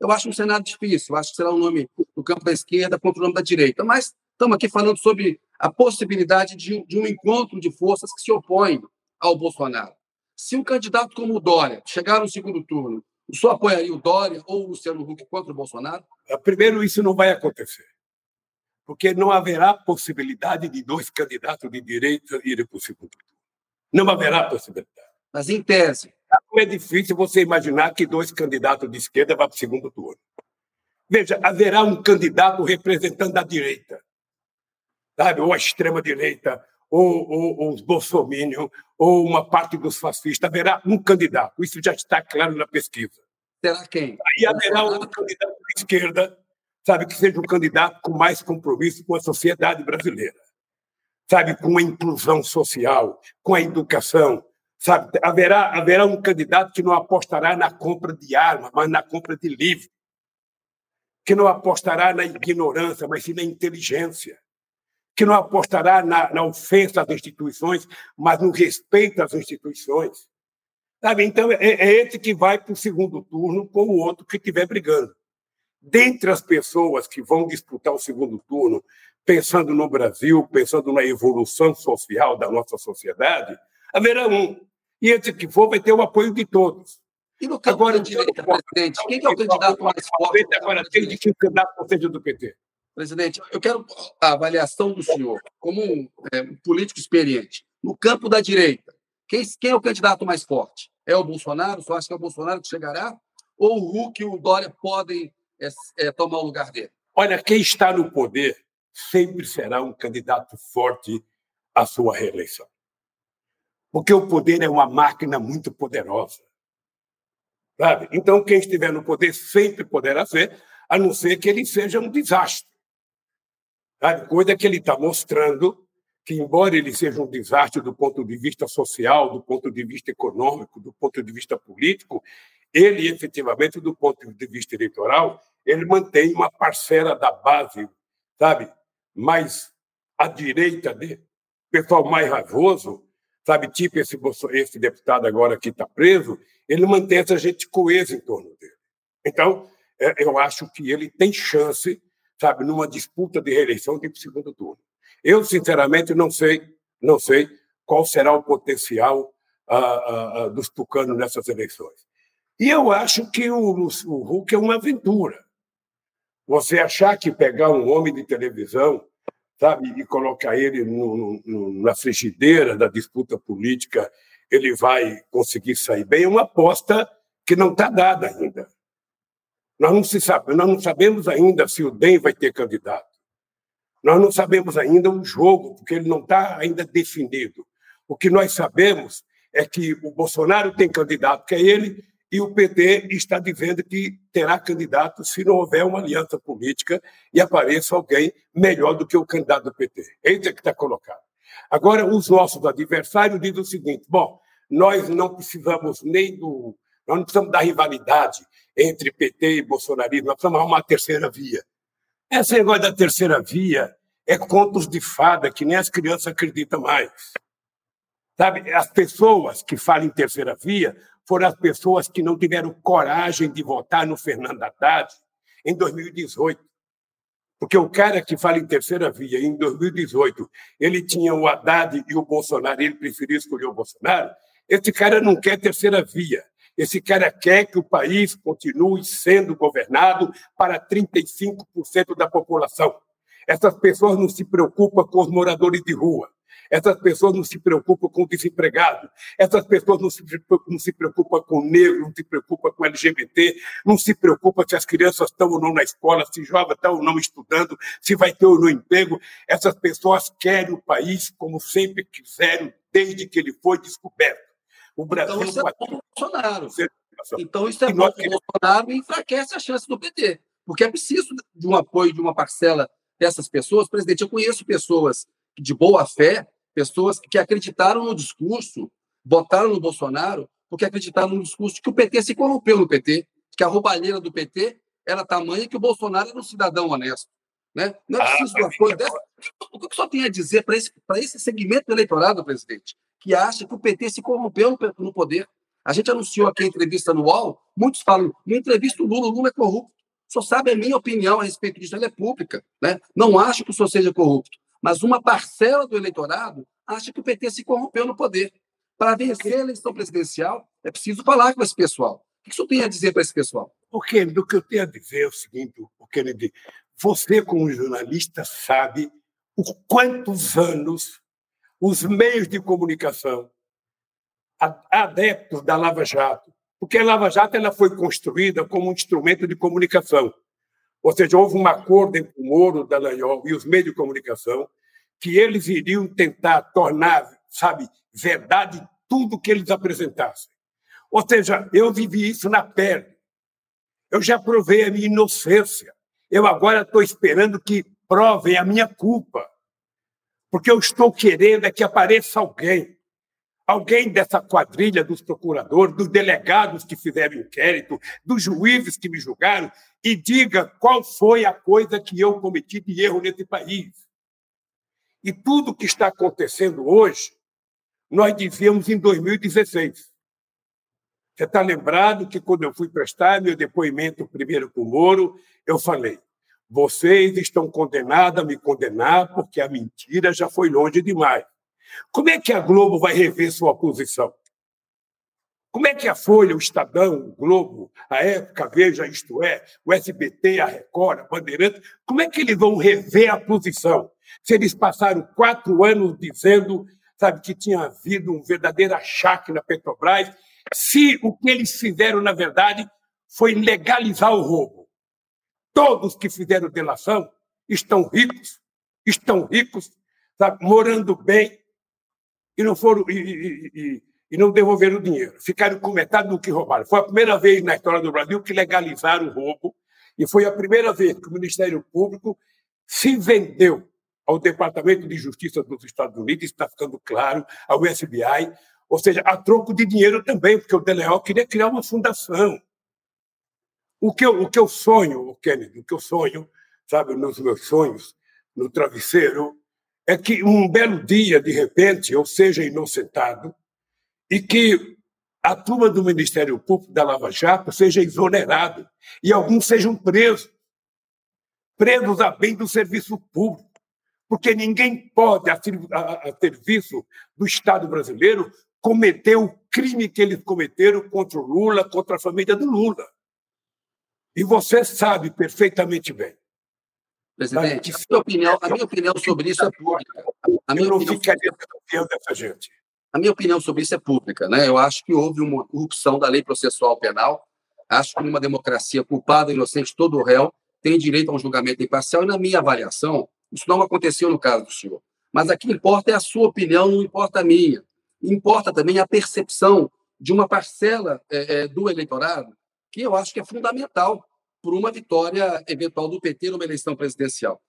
Eu acho um cenário difícil, eu acho que será um nome do campo da esquerda contra o nome da direita, mas estamos aqui falando sobre a possibilidade de um encontro de forças que se opõem ao Bolsonaro. Se um candidato como o Dória chegar no segundo turno, o senhor apoiaria o Dória ou o Luciano Huck contra o Bolsonaro? Primeiro, isso não vai acontecer, porque não haverá possibilidade de dois candidatos de direita irem para o segundo turno. Não haverá possibilidade. Mas, em tese... É difícil você imaginar que dois candidatos de esquerda vão para o segundo turno. Veja, haverá um candidato representando a direita, sabe? Ou a extrema-direita, ou os bolsominions, ou uma parte dos fascistas. Haverá um candidato, isso já está claro na pesquisa. Será quem? Aí haverá outro candidato de esquerda, sabe, que seja um candidato com mais compromisso com a sociedade brasileira, sabe, com a inclusão social, com a educação, sabe, haverá um candidato que não apostará na compra de armas, mas na compra de livros, que não apostará na ignorância, mas sim na inteligência, que não apostará na ofensa às instituições, mas no respeito às instituições. Sabe? Então, é esse que vai para o segundo turno com o outro que estiver brigando. Dentre as pessoas que vão disputar o segundo turno, pensando no Brasil, pensando na evolução social da nossa sociedade, haverá um. E esse que for vai ter o apoio de todos. E no campo agora, da direita, presidente, quem é o candidato mais forte? Agora, desde que o candidato seja do PT. Presidente, eu quero a avaliação do senhor como um político experiente. No campo da direita, quem é o candidato mais forte? É o Bolsonaro? Só acha que é o Bolsonaro que chegará? Ou o Hulk e o Dória podem tomar o lugar dele? Olha, quem está no poder sempre será um candidato forte à sua reeleição. Porque o poder é uma máquina muito poderosa. Sabe? Então, quem estiver no poder sempre poderá ser, a não ser que ele seja um desastre. Sabe? Coisa que ele está mostrando que, embora ele seja um desastre do ponto de vista social, do ponto de vista econômico, do ponto de vista político, ele, efetivamente, do ponto de vista eleitoral, ele mantém uma parcela da base, sabe, mais à direita dele, pessoal mais raivoso, sabe, tipo esse deputado agora que está preso, ele mantém essa gente coesa em torno dele. Então, eu acho que ele tem chance, sabe, numa disputa de reeleição de segundo turno. Eu, sinceramente, não sei qual será o potencial dos tucanos nessas eleições. E eu acho que o Hulk é uma aventura. Você achar que pegar um homem de televisão, sabe, e colocar ele na frigideira da disputa política, ele vai conseguir sair bem, é uma aposta que não está dada ainda. Nós não sabemos ainda se o DEM vai ter candidato. Nós não sabemos ainda o jogo, porque ele não está ainda definido. O que nós sabemos é que o Bolsonaro tem candidato, que é ele, e o PT está dizendo que terá candidato se não houver uma aliança política e apareça alguém melhor do que o candidato do PT. Esse é que está colocado. Agora, os nossos adversários dizem o seguinte: bom, nós não precisamos da rivalidade entre PT e bolsonarismo, nós precisamos arrumar uma terceira via. Esse negócio da terceira via é contos de fada que nem as crianças acreditam mais. Sabe, as pessoas que falam em terceira via foram as pessoas que não tiveram coragem de votar no Fernando Haddad em 2018. Porque o cara que fala em terceira via, em 2018, ele tinha o Haddad e o Bolsonaro, ele preferiu escolher o Bolsonaro, esse cara não quer terceira via. Esse cara quer que o país continue sendo governado para 35% da população. Essas pessoas não se preocupam com os moradores de rua. Essas pessoas não se preocupam com o desempregado, essas pessoas não se preocupam com o negro, não se preocupam com o LGBT, não se preocupam se as crianças estão ou não na escola, se jovens estão ou não estudando, se vai ter ou não emprego. Essas pessoas querem o país como sempre quiseram, desde que ele foi descoberto. O Brasil então, isso é bom para o Bolsonaro. Então, isso é bom para o Bolsonaro e enfraquece a chance do PT, porque é preciso de um apoio de uma parcela dessas pessoas. Presidente, eu conheço pessoas de boa fé, pessoas que acreditaram no discurso, votaram no Bolsonaro, porque acreditaram no discurso que o PT se corrompeu no PT, que a roubalheira do PT era tamanha que o Bolsonaro era um cidadão honesto. Né? Não é preciso de uma coisa dessa. O que só tem a dizer para esse segmento do eleitorado, presidente, que acha que o PT se corrompeu no poder? A gente anunciou aqui a entrevista no UOL, muitos falam, na entrevista o Lula é corrupto. O senhor sabe a minha opinião a respeito disso, ela é pública. Né? Não acho que o senhor seja corrupto. Mas uma parcela do eleitorado acha que o PT se corrompeu no poder. Para vencer a eleição presidencial, é preciso falar com esse pessoal. O que o senhor tem a dizer para esse pessoal? O Kennedy, o que eu tenho a dizer é o seguinte, o Kennedy, você, como jornalista, sabe por quantos anos os meios de comunicação, adeptos da Lava Jato, porque a Lava Jato ela foi construída como um instrumento de comunicação. Ou seja, houve um acordo entre o Moro, Dallagnol e os meios de comunicação que eles iriam tentar tornar, sabe, verdade tudo que eles apresentassem. Ou seja, eu vivi isso na pele. Eu já provei a minha inocência. Eu agora estou esperando que provem a minha culpa. Porque eu estou querendo é que apareça alguém. Alguém dessa quadrilha dos procuradores, dos delegados que fizeram inquérito, dos juízes que me julgaram, e diga qual foi a coisa que eu cometi de erro nesse país. E tudo o que está acontecendo hoje, nós dizíamos em 2016. Você está lembrado que, quando eu fui prestar meu depoimento primeiro com o Moro, eu falei, vocês estão condenados a me condenar porque a mentira já foi longe demais. Como é que a Globo vai rever sua posição? Como é que a Folha, o Estadão, o Globo, a Época, a Veja, isto é, o SBT, a Record, a Bandeirantes, como é que eles vão rever a posição? Se eles passaram 4 anos dizendo, sabe, que tinha havido uma verdadeira chácara na Petrobras se o que eles fizeram, na verdade, foi legalizar o roubo. Todos que fizeram delação estão ricos, sabe, morando bem, e não foram e não devolveram o dinheiro. Ficaram com metade do que roubaram. Foi a primeira vez na história do Brasil que legalizaram o roubo, e foi a primeira vez que o Ministério Público se vendeu ao Departamento de Justiça dos Estados Unidos, isso está ficando claro, ao FBI, ou seja, a troco de dinheiro também, porque o Deleó queria criar uma fundação. O que eu sonho, Kennedy, o que eu sonho, sabe, nos meus sonhos, no travesseiro, é que um belo dia, de repente, eu seja inocentado e que a turma do Ministério Público da Lava Jato seja exonerado e alguns sejam presos a bem do serviço público, porque ninguém pode, a serviço do Estado brasileiro, cometer o crime que eles cometeram contra o Lula, contra a família do Lula. E você sabe perfeitamente bem. Presidente, a minha opinião sobre isso é pública. A minha opinião sobre isso é pública, né? Eu acho que houve uma corrupção da lei processual penal. Acho que numa democracia, culpado, inocente, todo réu tem direito a um julgamento imparcial. E na minha avaliação, isso não aconteceu no caso do senhor. Mas aqui importa é a sua opinião, não importa a minha. Importa também a percepção de uma parcela do eleitorado, que eu acho que é fundamental por uma vitória eventual do PT numa eleição presidencial.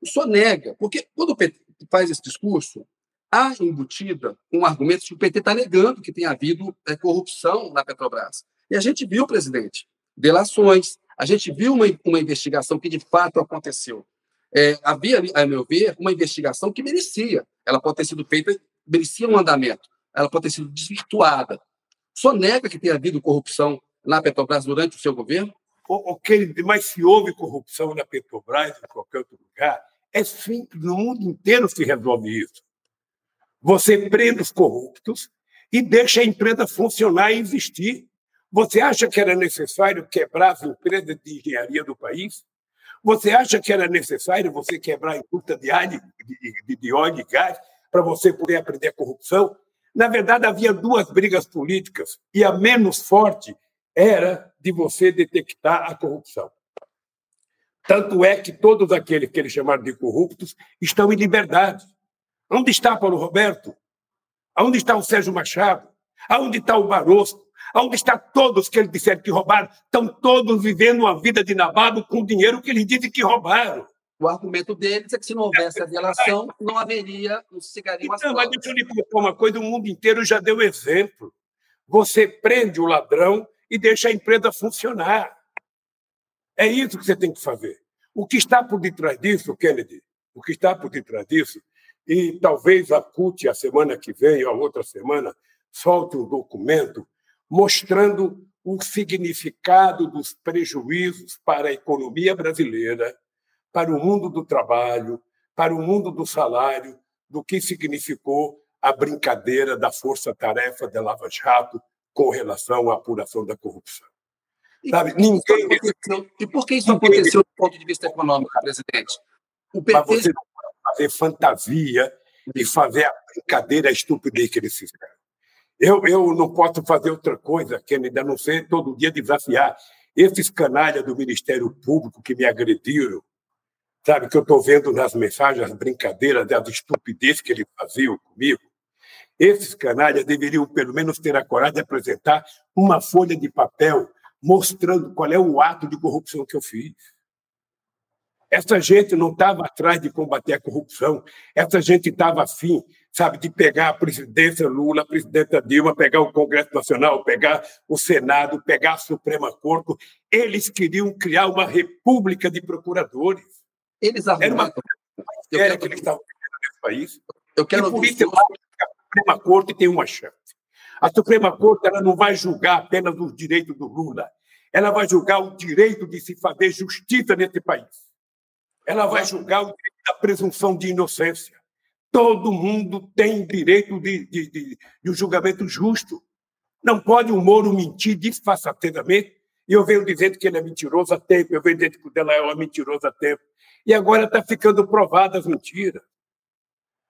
O senhor nega, porque quando o PT faz esse discurso, há embutida um argumento de que o PT está negando que tenha havido corrupção na Petrobras. E a gente viu, presidente, delações, a gente viu uma investigação que de fato aconteceu. Havia, a meu ver, uma investigação que merecia. Ela pode ter sido feita, merecia um andamento. Ela pode ter sido desvirtuada. Só nega que tenha havido corrupção na Petrobras durante o seu governo? Mas se houve corrupção na Petrobras, em qualquer outro lugar, é simples, no mundo inteiro se resolve isso. Você prende os corruptos e deixa a empresa funcionar e existir. Você acha que era necessário quebrar as empresas de engenharia do país? Você acha que era necessário você quebrar a indústria de óleo e gás para você poder aprender a corrupção? Na verdade, havia duas brigas políticas, e a menos forte era de você detectar a corrupção. Tanto é que todos aqueles que eles chamaram de corruptos estão em liberdade. Onde está Paulo Roberto? Onde está o Sérgio Machado? Onde está o Barroso? Onde estão todos que eles disseram que roubaram? Estão todos vivendo uma vida de nababo com o dinheiro que eles dizem que roubaram. O argumento deles é que se não houvesse a delação, não haveria, não se chegaria a... Mas deixa eu lhe contar uma coisa, o mundo inteiro já deu exemplo. Você prende o ladrão e deixa a empresa funcionar. É isso que você tem que fazer. O que está por detrás disso, Kennedy, e talvez a CUT, a semana que vem ou a outra semana, solte um documento mostrando o significado dos prejuízos para a economia brasileira, para o mundo do trabalho, para o mundo do salário, do que significou a brincadeira da força-tarefa da Lava Jato com relação à apuração da corrupção. Sabe? E por que isso aconteceu do ponto de vista econômico, presidente? O PT... Mas você não pode fazer fantasia e fazer a brincadeira estúpida que eles fizeram. Eu não posso fazer outra coisa, Kennedy, a não ser todo dia desafiar esses canalhas do Ministério Público que me agrediram, sabe, que eu estou vendo nas mensagens, as brincadeiras, as estupidez que eles faziam comigo. Esses canalhas deveriam, pelo menos, ter a coragem de apresentar uma folha de papel mostrando qual é o ato de corrupção que eu fiz. Essa gente não estava atrás de combater a corrupção. Essa gente estava afim, sabe, de pegar a presidência Lula, a presidenta Dilma, pegar o Congresso Nacional, pegar o Senado, pegar a Suprema Corte. Eles queriam criar uma república de procuradores. Eles argumentam. Era que eles estavam querendo nesse país. Eu quero ouvir. A Suprema Corte tem uma chance. A Suprema Corte, ela não vai julgar apenas os direitos do Lula. Ela vai julgar o direito de se fazer justiça nesse país. Ela vai julgar o direito da presunção de inocência. Todo mundo tem direito de um julgamento justo. Não pode o Moro mentir disfarçadamente. E eu venho dizendo que ele é mentiroso há tempo, eu venho dizendo que o Delagnol é mentiroso há tempo. E agora está ficando provada as mentiras.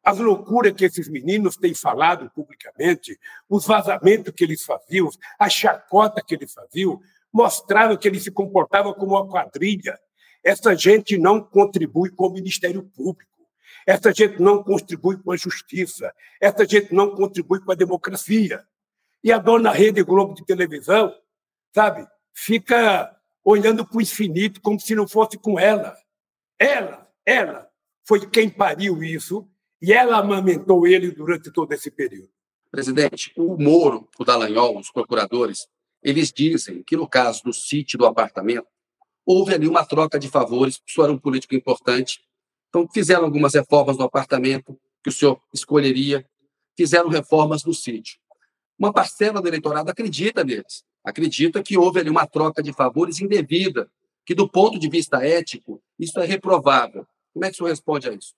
as loucuras que esses meninos têm falado publicamente, os vazamentos que eles faziam, a chacota que eles faziam, mostraram que eles se comportavam como uma quadrilha. Essa gente não contribui com o Ministério Público, essa gente não contribui com a justiça, essa gente não contribui com a democracia. E a dona Rede Globo de televisão, sabe, fica olhando para o infinito como se não fosse com ela. Ela foi quem pariu isso e ela amamentou ele durante todo esse período. Presidente, o Moro, o Dallagnol, os procuradores, eles dizem que, no caso do sítio do apartamento, houve ali uma troca de favores, o senhor era um político importante, então fizeram algumas reformas no apartamento que o senhor escolheria, fizeram reformas no sítio. Uma parcela do eleitorado acredita neles, acredita que houve ali uma troca de favores indevida, que do ponto de vista ético, isso é reprovável. Como é que o senhor responde a isso?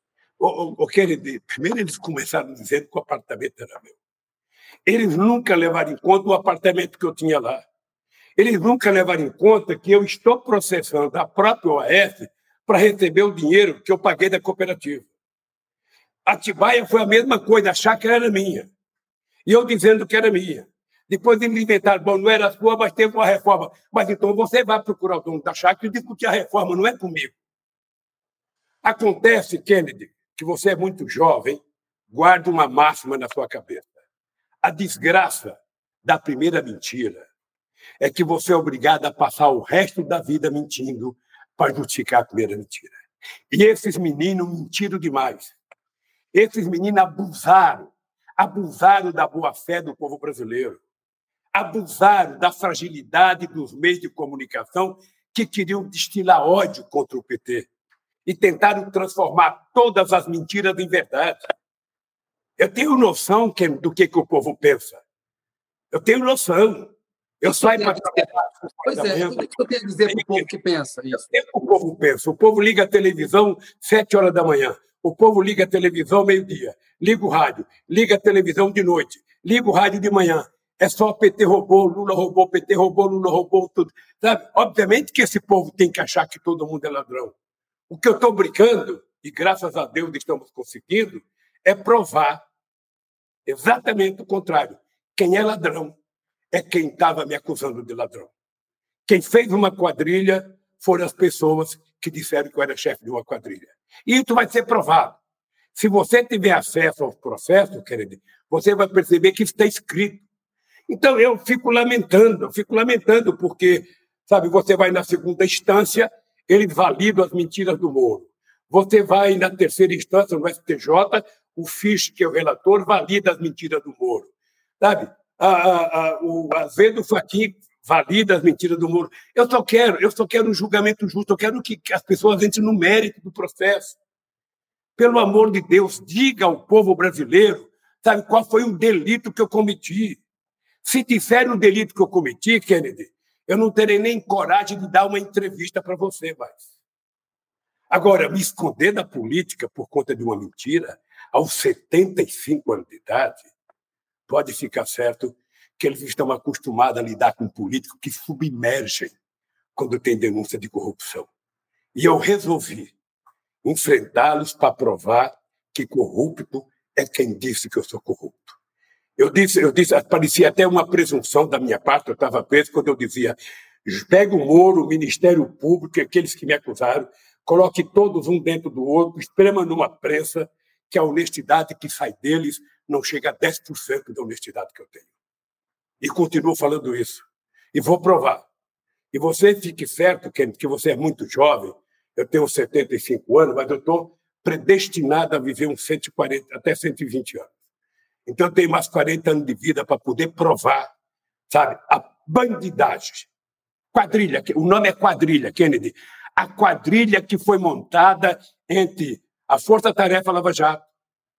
Primeiro eles começaram dizendo que o apartamento era meu. Eles nunca levaram em conta o apartamento que eu tinha lá. Eles nunca levaram em conta que eu estou processando a própria OAS para receber o dinheiro que eu paguei da cooperativa. Atibaia foi a mesma coisa, achar que era minha. E eu dizendo que era minha. Depois eles inventaram, bom, não era sua, mas teve uma reforma. Mas então você vai procurar o dono da chácara e discutir a reforma, não é comigo. Acontece, Kennedy, que você é muito jovem, guarda uma máxima na sua cabeça. A desgraça da primeira mentira é que você é obrigado a passar o resto da vida mentindo para justificar a primeira mentira. E esses meninos mentiram demais. Esses meninos abusaram da boa-fé do povo brasileiro. Abusaram da fragilidade dos meios de comunicação que queriam destilar ódio contra o PT e tentaram transformar todas as mentiras em verdade. Eu tenho noção do que o povo pensa. Eu tenho noção. Eu saio para trabalhar. Pois é, o que eu tenho a dizer para o povo que pensa? Isso. O povo pensa. O povo liga a televisão 7 horas da manhã. O povo liga a televisão meio-dia. Liga o rádio. Liga a televisão de noite. Liga o rádio de manhã. É só PT roubou, Lula roubou, PT roubou, Lula roubou, tudo. Sabe? Obviamente que esse povo tem que achar que todo mundo é ladrão. O que eu estou brincando, e graças a Deus estamos conseguindo, é provar exatamente o contrário. Quem é ladrão é quem estava me acusando de ladrão. Quem fez uma quadrilha foram as pessoas que disseram que eu era chefe de uma quadrilha. E isso vai ser provado. Se você tiver acesso aos processos, querido, você vai perceber que está escrito. Então, eu fico lamentando, porque, sabe, você vai na segunda instância, eles validam as mentiras do Moro. Você vai na terceira instância, no STJ, o Fisch, que é o relator, valida as mentiras do Moro. Sabe? O Azevedo Fachin valida as mentiras do Moro. Eu só quero um julgamento justo, eu quero que as pessoas entrem no mérito do processo. Pelo amor de Deus, diga ao povo brasileiro, sabe, qual foi o delito que eu cometi. Se disser o delito que eu cometi, Kennedy, eu não terei nem coragem de dar uma entrevista para você mais. Agora, me esconder da política por conta de uma mentira, aos 75 anos de idade, pode ficar certo que eles estão acostumados a lidar com um político que submergem quando tem denúncia de corrupção. E eu resolvi enfrentá-los para provar que corrupto é quem disse que eu sou corrupto. Eu disse, parecia até uma presunção da minha parte, eu estava preso, quando eu dizia, pega o Moro, o Ministério Público e aqueles que me acusaram, coloque todos um dentro do outro, esprema numa prensa, que a honestidade que sai deles não chega a 10% da honestidade que eu tenho. E continuo falando isso. E vou provar. E você fique certo, que você é muito jovem, eu tenho 75 anos, mas eu estou predestinado a viver uns 140, até 120 anos. Então, eu tenho mais 40 anos de vida para poder provar, sabe, a bandidagem. Quadrilha, o nome é quadrilha, Kennedy. A quadrilha que foi montada entre a Força-Tarefa Lava Jato,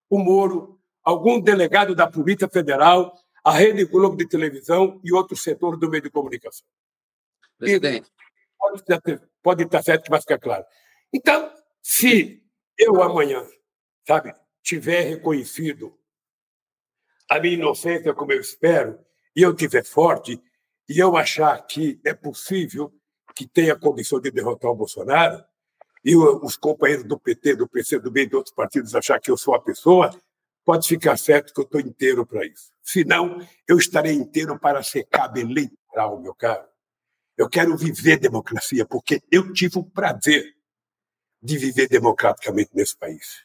o Moro, algum delegado da Polícia Federal, a Rede Globo de televisão e outros setores do meio de comunicação. Presidente. Pode estar certo que vai ficar claro. Então, se eu amanhã, sabe, tiver reconhecido a minha inocência, como eu espero, e eu tiver forte, e eu achar que é possível que tenha condição de derrotar o Bolsonaro, e os companheiros do PT, do PCdoB e de outros partidos achar que eu sou a pessoa, pode ficar certo que eu estou inteiro para isso. Se não, eu estarei inteiro para ser cabo eleitoral, meu caro. Eu quero viver democracia, porque eu tive o prazer de viver democraticamente nesse país.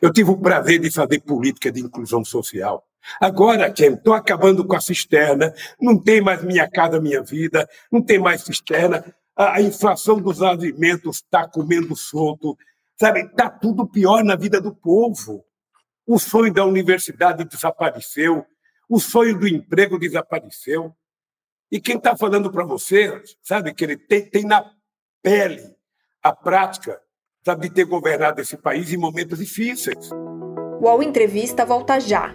Eu tive o prazer de fazer política de inclusão social. Agora, Ken, estou acabando com a cisterna, não tem mais minha casa, minha vida, não tem mais cisterna, a inflação dos alimentos está comendo solto, sabe? Está tudo pior na vida do povo. O sonho da universidade desapareceu, o sonho do emprego desapareceu. E quem está falando para você, sabe, que ele tem na pele a prática, sabe, de ter governado esse país em momentos difíceis. O UOL Entrevista volta já.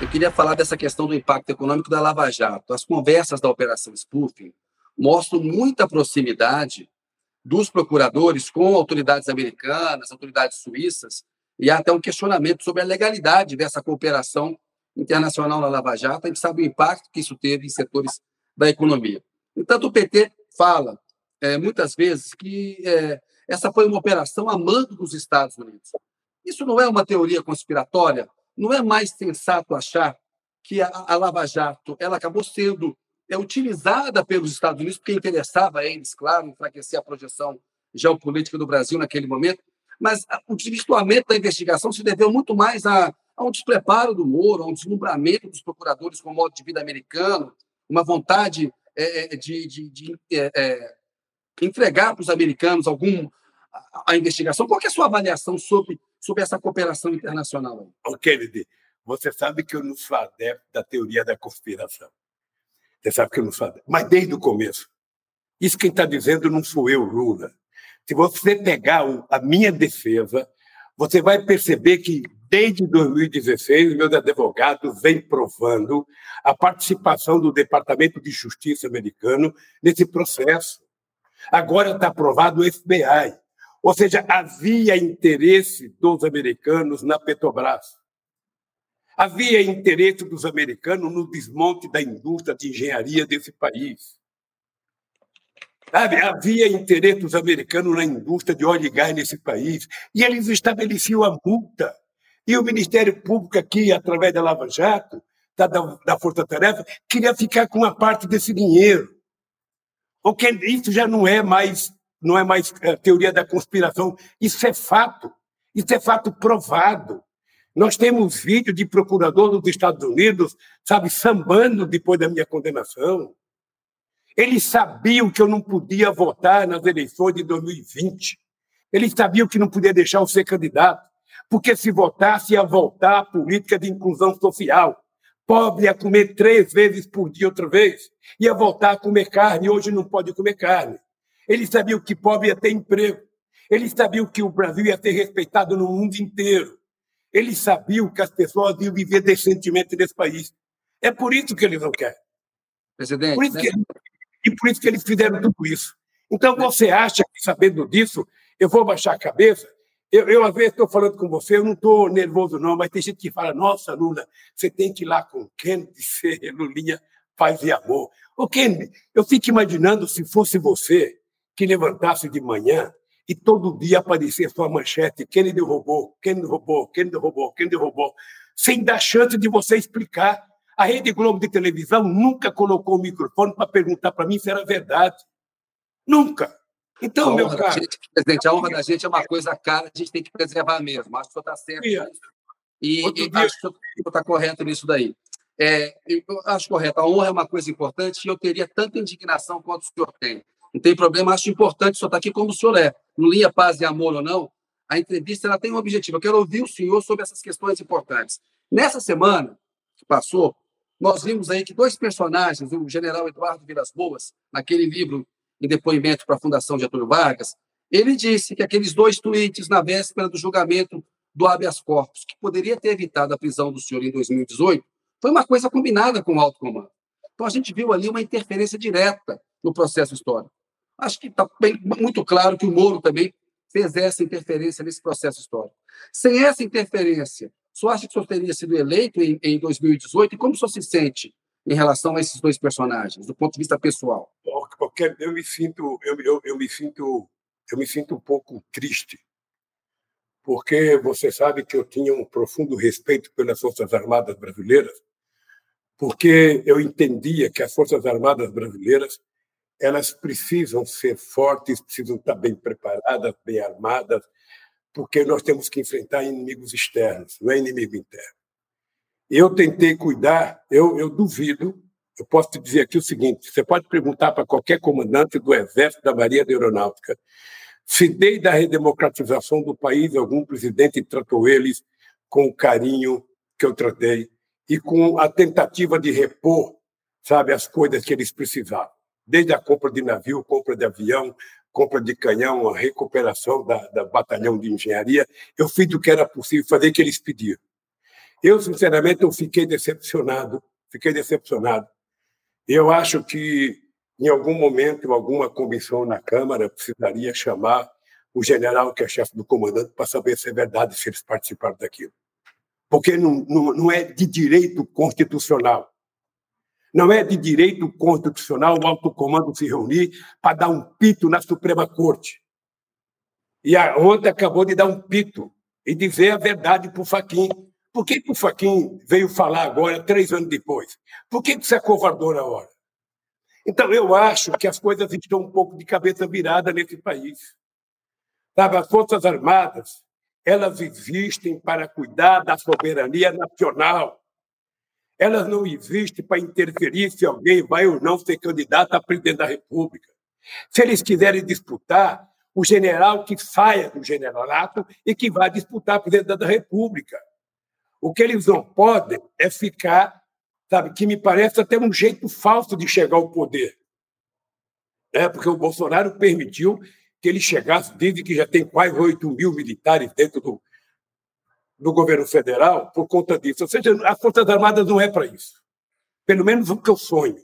Eu queria falar dessa questão do impacto econômico da Lava Jato. As conversas da Operação Spoofing mostram muita proximidade dos procuradores com autoridades americanas, autoridades suíças, e há até um questionamento sobre a legalidade dessa cooperação internacional na Lava Jato. A gente sabe o impacto que isso teve em setores da economia. Entanto, o PT fala muitas vezes que essa foi uma operação a mando dos Estados Unidos. Isso não é uma teoria conspiratória? Não é mais sensato achar que a Lava Jato ela acabou sendo utilizada pelos Estados Unidos, porque interessava a eles, claro, enfraquecer a projeção geopolítica do Brasil naquele momento, mas o desvirtuamento da investigação se deveu muito mais a um despreparo do Moro, a um deslumbramento dos procuradores com o modo de vida americano, uma vontade de entregar para os americanos a investigação. Qual que é a sua avaliação sobre essa cooperação internacional? Kennedy, você sabe que eu não sou adepto da teoria da conspiração. Você sabe que eu não sou adepto. Mas desde o começo. Isso quem está dizendo não sou eu, Lula. Se você pegar a minha defesa, você vai perceber que desde 2016 meus advogados vêm provando a participação do Departamento de Justiça americano nesse processo. Agora está aprovado o FBI. Ou seja, havia interesse dos americanos na Petrobras. Havia interesse dos americanos no desmonte da indústria de engenharia desse país. Havia interesse dos americanos na indústria de óleo e gás nesse país. E eles estabeleciam a multa. E o Ministério Público aqui, através da Lava Jato, da Força Tarefa, queria ficar com uma parte desse dinheiro. Porque isso já não é mais teoria da conspiração. Isso é fato. Isso é fato provado. Nós temos vídeo de procurador dos Estados Unidos, sabe, sambando depois da minha condenação. Eles sabiam que eu não podia votar nas eleições de 2020. Eles sabiam que não podia deixar eu ser candidato, porque se votasse ia voltar a política de inclusão social. Pobre ia comer 3 vezes por dia outra vez. Ia voltar a comer carne, hoje não pode comer carne. Eles sabiam que pobre ia ter emprego. Eles sabiam que o Brasil ia ser respeitado no mundo inteiro. Eles sabiam que as pessoas iam viver decentemente nesse país. É por isso que eles não querem. Presidente, e por isso que eles fizeram tudo isso. Então, você acha que, sabendo disso, eu vou baixar a cabeça? Eu às vezes, estou falando com você, eu não estou nervoso, não, mas tem gente que fala, nossa, Lula, você tem que ir lá com o Kennedy, ser Lulinha, paz e amor. Ô, Kennedy, eu fico imaginando se fosse você que levantasse de manhã e todo dia aparecia sua manchete, Kennedy roubou, Kennedy roubou, Kennedy roubou, Kennedy roubou, sem dar chance de você explicar. A Rede Globo de televisão nunca colocou o microfone para perguntar para mim se era verdade. Nunca. Então, meu caro... Presidente, a honra da gente é uma coisa cara, a gente tem que preservar mesmo. Acho que o senhor está certo nisso. E acho que o senhor está correto nisso daí. Eu acho correto. A honra é uma coisa importante e eu teria tanta indignação quanto o senhor tem. Não tem problema, acho importante o senhor estar aqui como o senhor é. Lulinha, paz e amor ou não, a entrevista ela tem um objetivo. Eu quero ouvir o senhor sobre essas questões importantes. Nessa semana que passou, nós vimos aí que dois personagens, o general Eduardo Villas Bôas, naquele livro em depoimento para a Fundação Getúlio Vargas, ele disse que aqueles dois tweets na véspera do julgamento do habeas corpus, que poderia ter evitado a prisão do senhor em 2018, foi uma coisa combinada com o alto comando. Então, a gente viu ali uma interferência direta no processo histórico. Acho que está muito claro que o Moro também fez essa interferência nesse processo histórico. Sem essa interferência, o senhor acha que o senhor teria sido eleito em 2018? E como o senhor se sente em relação a esses dois personagens, do ponto de vista pessoal? Eu me sinto um pouco triste, porque você sabe que eu tinha um profundo respeito pelas Forças Armadas brasileiras, porque eu entendia que as Forças Armadas brasileiras elas precisam ser fortes, precisam estar bem preparadas, bem armadas, porque nós temos que enfrentar inimigos externos, não é inimigo interno. Eu tentei cuidar, eu duvido, eu posso te dizer aqui o seguinte, você pode perguntar para qualquer comandante do Exército, da Marinha, da Aeronáutica, se desde a redemocratização do país algum presidente tratou eles com o carinho que eu tratei e com a tentativa de repor, sabe, as coisas que eles precisavam. Desde a compra de navio, compra de avião, compra de canhão, a recuperação da batalhão de engenharia, eu fiz o que era possível, fazer o que eles pediram. Eu, sinceramente, eu fiquei decepcionado. Eu acho que, em algum momento, alguma comissão na Câmara precisaria chamar o general, que é chefe do comandante, para saber se é verdade, se eles participaram daquilo. Porque não é de direito constitucional. Não é de direito constitucional o alto comando se reunir para dar um pito na Suprema Corte. E a ONU acabou de dar um pito e dizer a verdade para o Fachin. Por que o Fachin veio falar agora, 3 anos depois? Por que se acovardou na hora? Então, eu acho que as coisas estão um pouco de cabeça virada nesse país. Sabe, as Forças Armadas, elas existem para cuidar da soberania nacional. Elas não existem para interferir se alguém vai ou não ser candidato a presidente da República. Se eles quiserem disputar, o general que saia do generalato e que vá disputar a presidente da República. O que eles não podem é ficar, sabe, que me parece até um jeito falso de chegar ao poder. É porque o Bolsonaro permitiu que ele chegasse, dizem que já tem quase 8 mil militares dentro do governo federal por conta disso. Ou seja, as Forças Armadas não é para isso. Pelo menos o que eu sonho.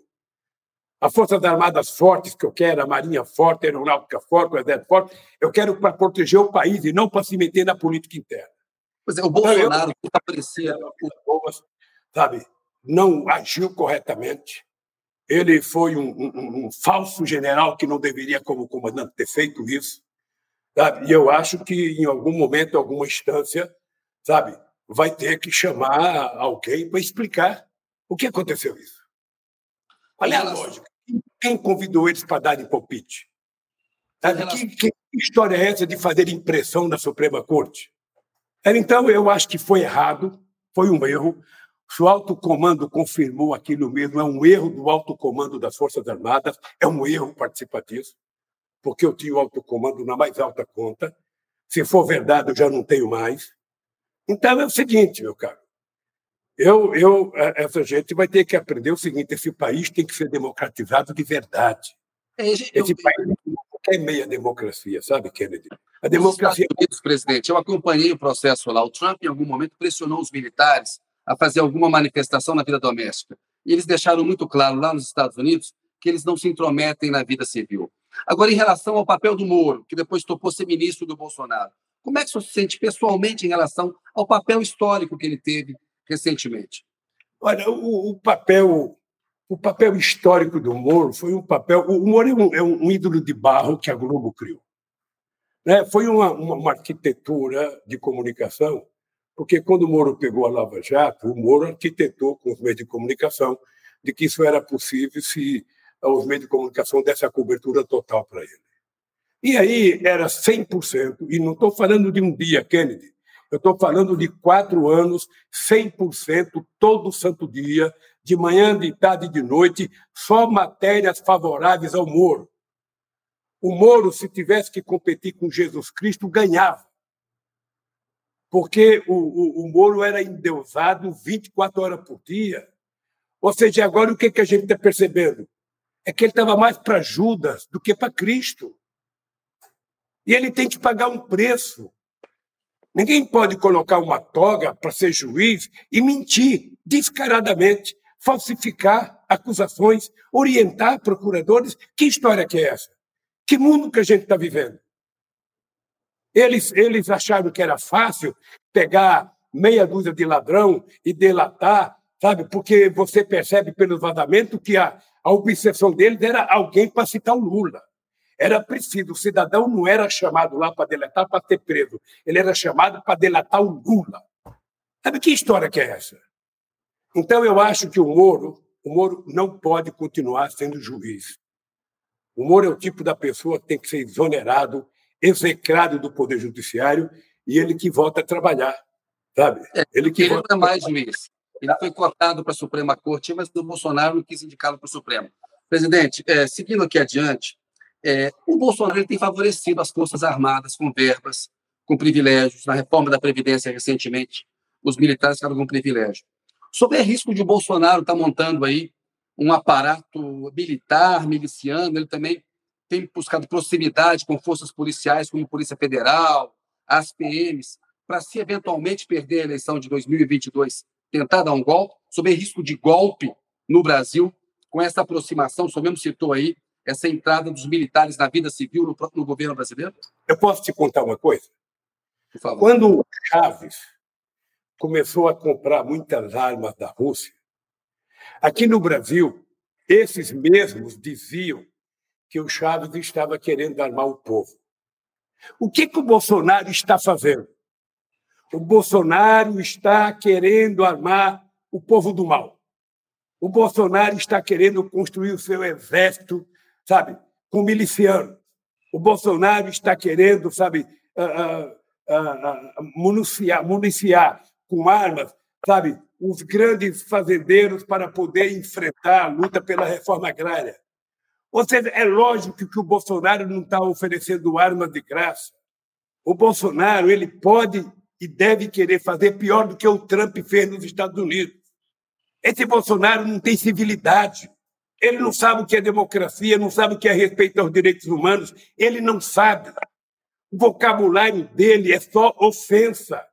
As Forças Armadas fortes que eu quero, a Marinha forte, a Aeronáutica forte, o Exército forte, eu quero para proteger o país e não para se meter na política interna. Pois é, o Bolsonaro aparecia... Sabe, não agiu corretamente. Ele foi um falso general que não deveria, como comandante, ter feito isso. Sabe? E eu acho que, em algum momento, alguma instância... Sabe, vai ter que chamar alguém para explicar o que aconteceu isso. Qual é a lógica? Quem convidou eles para darem palpite? Que história é essa de fazer impressão na Suprema Corte? Então, eu acho que foi errado, foi um erro. Se o alto comando confirmou aquilo mesmo, é um erro do alto comando das Forças Armadas, é um erro participar disso, porque eu tinha o alto comando na mais alta conta. Se for verdade, eu já não tenho mais. Então, é o seguinte, meu caro, essa gente vai ter que aprender o seguinte, esse país tem que ser democratizado de verdade. Esse país é meia democracia, sabe, Kennedy? A democracia... Presidente, eu acompanhei o processo lá. O Trump, em algum momento, pressionou os militares a fazer alguma manifestação na vida doméstica. E eles deixaram muito claro lá nos Estados Unidos que eles não se intrometem na vida civil. Agora, em relação ao papel do Moro, que depois topou ser ministro do Bolsonaro, como é que o senhor se sente pessoalmente em relação ao papel histórico que ele teve recentemente? Olha, o papel histórico do Moro foi um papel... O Moro é um ídolo de barro que a Globo criou. Né? Foi uma arquitetura de comunicação, porque quando o Moro pegou a Lava Jato, o Moro arquitetou com os meios de comunicação de que isso era possível se os meios de comunicação dessem a cobertura total para ele. E aí era 100%, e não estou falando de um dia, Kennedy, eu estou falando de 4 anos, 100%, todo santo dia, de manhã, de tarde e de noite, só matérias favoráveis ao Moro. O Moro, se tivesse que competir com Jesus Cristo, ganhava, porque o Moro era endeusado 24 horas por dia. Ou seja, agora o que a gente está percebendo? É que ele estava mais para Judas do que para Cristo. E ele tem que pagar um preço. Ninguém pode colocar uma toga para ser juiz e mentir descaradamente, falsificar acusações, orientar procuradores. Que história que é essa? Que mundo que a gente está vivendo? Eles acharam que era fácil pegar meia dúzia de ladrão e delatar, sabe? Porque você percebe pelo vazamento que a obsessão deles era alguém para citar o Lula. Era preciso, o cidadão não era chamado lá para delatar, para ser preso. Ele era chamado para delatar o Lula. Sabe que história que é essa? Então, eu acho que o Moro não pode continuar sendo juiz. O Moro é o tipo da pessoa que tem que ser exonerado, execrado do Poder Judiciário, e ele que volta a trabalhar, sabe? Ele não é mais juiz. Ele foi cortado para a Suprema Corte, mas o Bolsonaro não quis indicá-lo para o Supremo. Presidente, seguindo aqui adiante, o Bolsonaro ele tem favorecido as Forças Armadas com verbas, com privilégios. Na reforma da Previdência, recentemente, os militares ficaram com privilégio. Sobre o risco de o Bolsonaro estar montando aí um aparato militar, miliciano, ele também tem buscado proximidade com forças policiais, como Polícia Federal, as PMs, para se eventualmente perder a eleição de 2022, tentar dar um golpe, sobre risco de golpe no Brasil, com essa aproximação, o senhor mesmo citou aí, essa entrada dos militares na vida civil no governo brasileiro? Eu posso te contar uma coisa? Por favor. Quando o Chaves começou a comprar muitas armas da Rússia, aqui no Brasil, esses mesmos diziam que o Chaves estava querendo armar o povo. O que o Bolsonaro está fazendo? O Bolsonaro está querendo armar o povo do mal. O Bolsonaro está querendo construir o seu exército, sabe, com milicianos. O Bolsonaro está querendo, sabe, municiar com armas, sabe, os grandes fazendeiros para poder enfrentar a luta pela reforma agrária. Ou seja, é lógico que o Bolsonaro não está oferecendo armas de graça. O Bolsonaro ele pode e deve querer fazer pior do que o Trump fez nos Estados Unidos. Esse Bolsonaro não tem civilidade. Ele não sabe o que é democracia, não sabe o que é respeito aos direitos humanos. Ele não sabe. O vocabulário dele é só ofensa,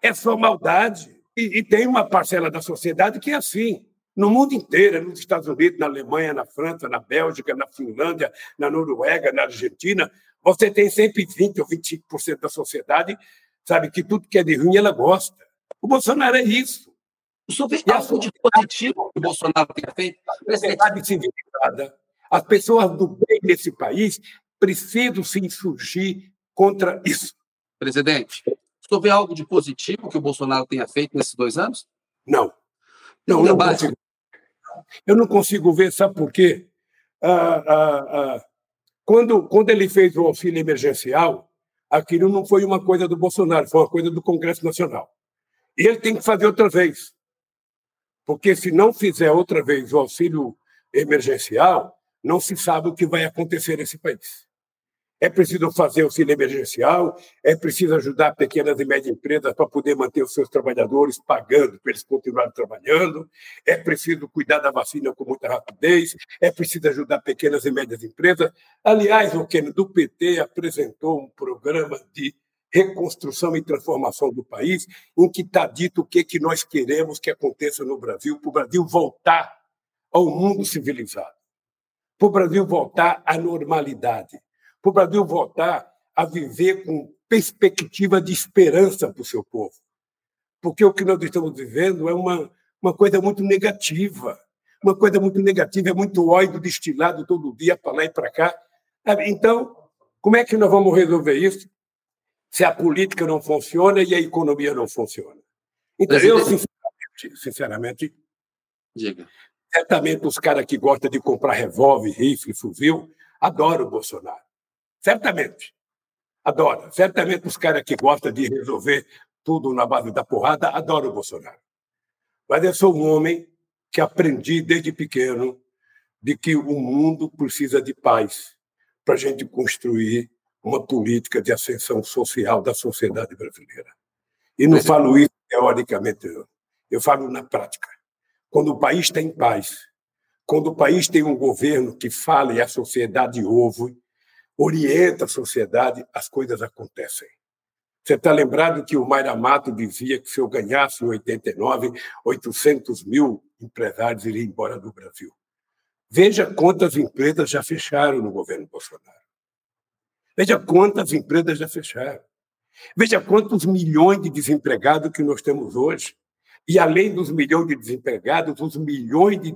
é só maldade. E tem uma parcela da sociedade que é assim. No mundo inteiro, nos Estados Unidos, na Alemanha, na França, na Bélgica, na Finlândia, na Noruega, na Argentina, você tem sempre 20% ou 25% da sociedade, sabe, que tudo que é de ruim ela gosta. O Bolsonaro é isso. E algo de positivo que o Bolsonaro tem feito? Sociedade civilizada. As pessoas do bem desse país precisam se insurgir contra isso. Presidente, você vê algo de positivo que o Bolsonaro tenha feito nesses 2 anos? Não. Eu não consigo ver, sabe por quê? Quando ele fez o auxílio emergencial, aquilo não foi uma coisa do Bolsonaro, foi uma coisa do Congresso Nacional. E ele tem que fazer outra vez. Porque se não fizer outra vez o auxílio emergencial, não se sabe o que vai acontecer nesse país. É preciso fazer auxílio emergencial, é preciso ajudar pequenas e médias empresas para poder manter os seus trabalhadores pagando para eles continuarem trabalhando, é preciso cuidar da vacina com muita rapidez, é preciso ajudar pequenas e médias empresas. Aliás, o que do PT apresentou um programa de reconstrução e transformação do país em que está dito o que nós queremos que aconteça no Brasil, para o Brasil voltar ao mundo civilizado, para o Brasil voltar à normalidade, para o Brasil voltar a viver com perspectiva de esperança para o seu povo. Porque o que nós estamos vivendo é uma coisa muito negativa. Uma coisa muito negativa, é muito ódio destilado todo dia para lá e para cá. Então, como é que nós vamos resolver isso se a política não funciona e a economia não funciona? Então, eu, sinceramente, diga. Certamente os caras que gostam de comprar revólver, rifle, fuzil, adoram o Bolsonaro. Certamente, adora. Certamente os caras que gostam de resolver tudo na base da porrada adoram o Bolsonaro. Mas eu sou um homem que aprendi desde pequeno de que o mundo precisa de paz para a gente construir uma política de ascensão social da sociedade brasileira. E não falo isso teoricamente, eu falo na prática. Quando o país tem paz, quando o país tem um governo que fala e a sociedade ouve, orienta a sociedade, as coisas acontecem. Você está lembrado que o Mayra Mato dizia que se eu ganhasse em 89, 800 mil empresários iriam embora do Brasil. Veja quantas empresas já fecharam no governo Bolsonaro. Veja quantas empresas já fecharam. Veja quantos milhões de desempregados que nós temos hoje. E, além dos milhões de desempregados, os milhões de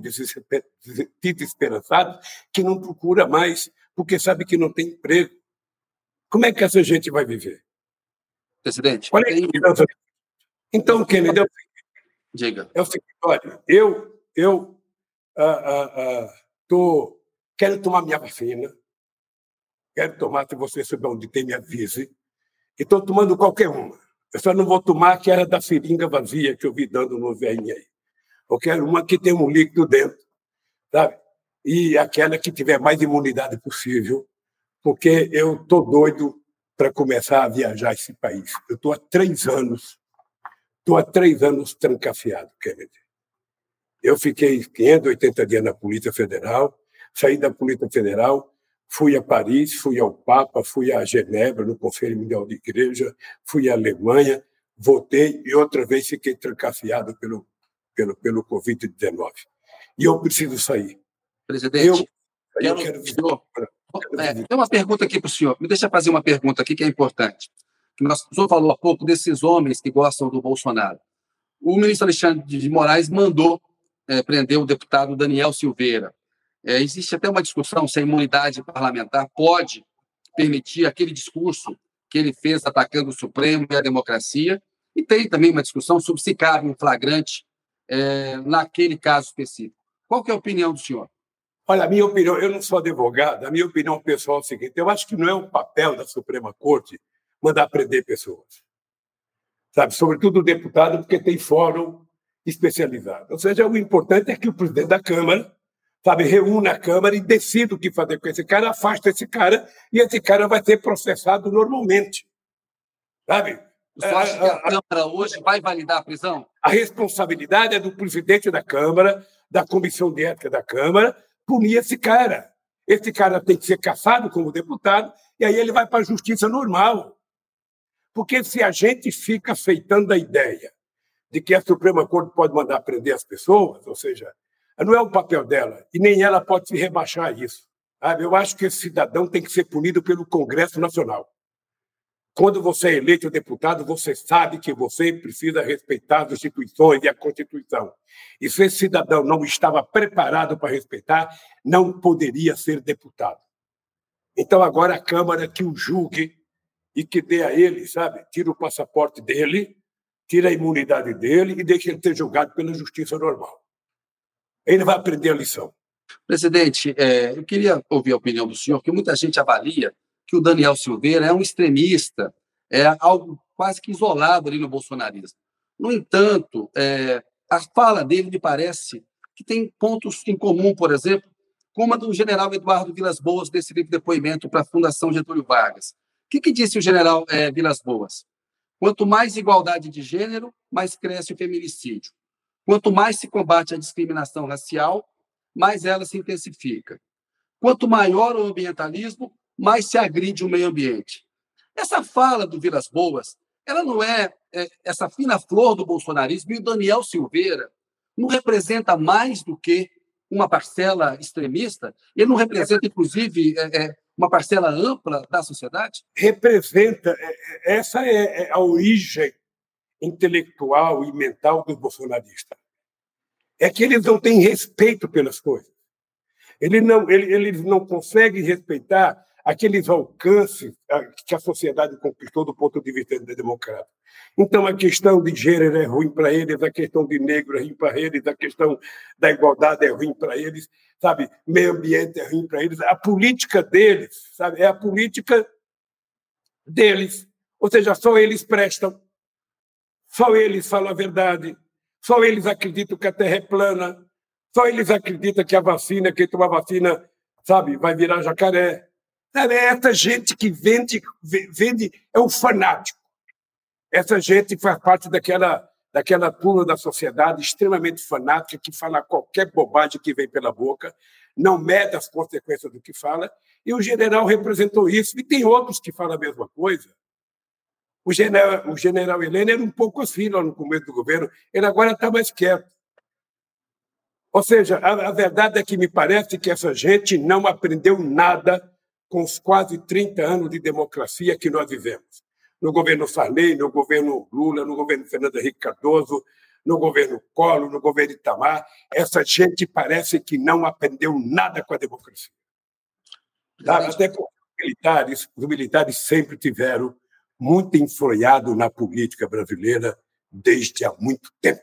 desesperançados que não procura mais, porque sabe que não tem emprego. Como é que essa gente vai viver? Presidente... Olha aí, então, Kennedy, diga. É o seguinte, olha, quero tomar minha vacina, quero tomar, se você souber onde tem, me avise, e estou tomando qualquer uma. Eu só não vou tomar que era da seringa vazia que eu vi dando no velhinho aí. Eu quero uma que tem um líquido dentro, sabe? E aquela que tiver mais imunidade possível, porque eu estou doido para começar a viajar esse país. Eu estou há três anos trancafiado, Kennedy. Eu fiquei 580 dias na Polícia Federal, saí da Polícia Federal, fui a Paris, fui ao Papa, fui a Genebra, no Conselho Mundial de Igreja, fui à Alemanha, voltei e outra vez fiquei trancafiado pelo Covid-19. E eu preciso sair. Presidente, eu quero viver. Tem uma pergunta aqui para o senhor. Me deixa fazer uma pergunta aqui que é importante. O senhor falou há pouco desses homens que gostam do Bolsonaro. O ministro Alexandre de Moraes mandou prender o deputado Daniel Silveira. Existe até uma discussão se a imunidade parlamentar pode permitir aquele discurso que ele fez atacando o Supremo e a democracia, e tem também uma discussão sobre se cabe um flagrante naquele caso específico. Qual que é a opinião do senhor? Olha, a minha opinião, eu não sou advogado, a minha opinião pessoal é o seguinte, eu acho que não é um papel da Suprema Corte mandar prender pessoas, sabe? Sobretudo o deputado, porque tem fórum especializado. Ou seja, o importante é que o presidente da Câmara, sabe, reúne a Câmara e decide o que fazer com esse cara, afasta esse cara, e esse cara vai ser processado normalmente. Sabe? Você acha que a Câmara hoje vai validar a prisão? A responsabilidade é do presidente da Câmara, da Comissão de Ética da Câmara, punir esse cara. Esse cara tem que ser cassado como deputado, e aí ele vai para a justiça normal. Porque se a gente fica aceitando a ideia de que a Suprema Corte pode mandar prender as pessoas, ou seja, não é o papel dela, e nem ela pode se rebaixar a isso. Sabe? Eu acho que esse cidadão tem que ser punido pelo Congresso Nacional. Quando você é eleito deputado, você sabe que você precisa respeitar as instituições e a Constituição. E se esse cidadão não estava preparado para respeitar, não poderia ser deputado. Então, agora, a Câmara que o julgue e que dê a ele, sabe, tira o passaporte dele, tira a imunidade dele e deixa ele ser julgado pela justiça normal. Ele vai aprender a lição. Presidente, eu queria ouvir a opinião do senhor, porque muita gente avalia que o Daniel Silveira é um extremista, é algo quase que isolado ali no bolsonarismo. No entanto, a fala dele me parece que tem pontos em comum, por exemplo, como a do general Eduardo Villas Bôas, desse livre depoimento para a Fundação Getúlio Vargas. O que disse o general Villas Bôas? Quanto mais igualdade de gênero, mais cresce o feminicídio. Quanto mais se combate a discriminação racial, mais ela se intensifica. Quanto maior o ambientalismo, mais se agride o meio ambiente. Essa fala do Villas Bôas, ela não é essa fina flor do bolsonarismo, e o Daniel Silveira não representa mais do que uma parcela extremista? Ele não representa, inclusive, uma parcela ampla da sociedade? Representa. Essa é a origem intelectual e mental dos bolsonaristas. É que eles não têm respeito pelas coisas. Eles não conseguem respeitar aqueles alcances que a sociedade conquistou do ponto de vista democrático. Então, a questão de gênero é ruim para eles, a questão de negro é ruim para eles, a questão da igualdade é ruim para eles, sabe? Meio ambiente é ruim para eles. A política deles, sabe? É a política deles. Ou seja, só eles prestam. Só eles falam a verdade, só eles acreditam que a Terra é plana, só eles acreditam que a vacina, quem tomar vacina, sabe, vai virar jacaré. É essa gente que vende, é o fanático. Essa gente faz parte daquela daquela turma da sociedade extremamente fanática que fala qualquer bobagem que vem pela boca, não mede as consequências do que fala, e o general representou isso. E tem outros que falam a mesma coisa. O general Heleno era um pouco assim lá no começo do governo, ele agora está mais quieto. Ou seja, a verdade é que me parece que essa gente não aprendeu nada com os quase 30 anos de democracia que nós vivemos. No governo Sarney, no governo Lula, no governo Fernando Henrique Cardoso, no governo Collor, no governo Itamar, essa gente parece que não aprendeu nada com a democracia. Até porque os militares sempre tiveram muito influenciado na política brasileira desde há muito tempo.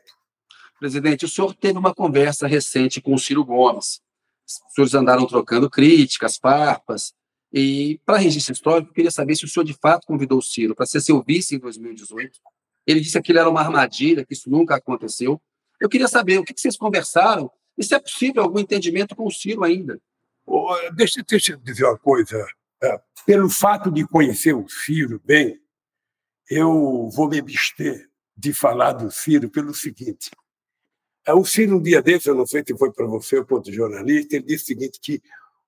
Presidente, o senhor teve uma conversa recente com o Ciro Gomes. Os senhores andaram trocando críticas, farpas. E, para registro histórico, eu queria saber se o senhor de fato convidou o Ciro para ser seu vice em 2018. Ele disse que ele era uma armadilha, que isso nunca aconteceu. Eu queria saber o que vocês conversaram e se é possível algum entendimento com o Ciro ainda. Oh, deixa eu dizer uma coisa. Pelo fato de conhecer o Ciro bem, eu vou me abster de falar do Ciro pelo seguinte. O Ciro, um dia desses, eu não sei se foi para você ou para outro jornalista, ele disse o seguinte, que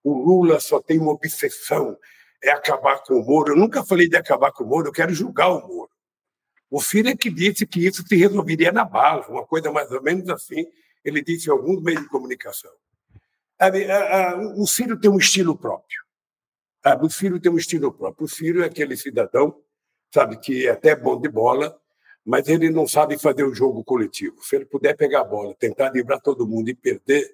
o Lula só tem uma obsessão, é acabar com o Moro. Eu nunca falei de acabar com o Moro, eu quero julgar o Moro. O Ciro é que disse que isso se resolveria na bala, uma coisa mais ou menos assim, ele disse em alguns meios de comunicação. O Ciro tem um estilo próprio. O Ciro tem um estilo próprio. O Ciro é aquele cidadão, sabe, que é até bom de bola, mas ele não sabe fazer o jogo coletivo. Se ele puder pegar a bola, tentar livrar todo mundo e perder,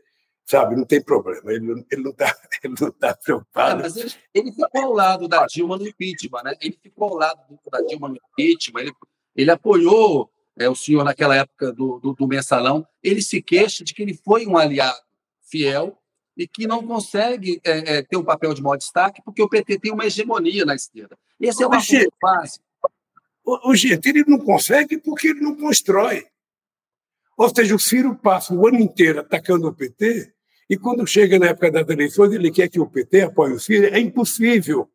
sabe, não tem problema. Ele não está preocupado. Mas ele ficou ao lado da Dilma no impeachment, né? Ele ficou ao lado da Dilma no impeachment, ele apoiou o senhor naquela época do mensalão. Ele se queixa de que ele foi um aliado fiel e que não consegue ter um papel de maior destaque porque o PT tem uma hegemonia na esquerda. Esse é o assunto fácil. O gente, ele não consegue porque ele não constrói. Ou seja, o Ciro passa o ano inteiro atacando o PT e quando chega na época das eleições ele quer que o PT apoie o Ciro. É impossível.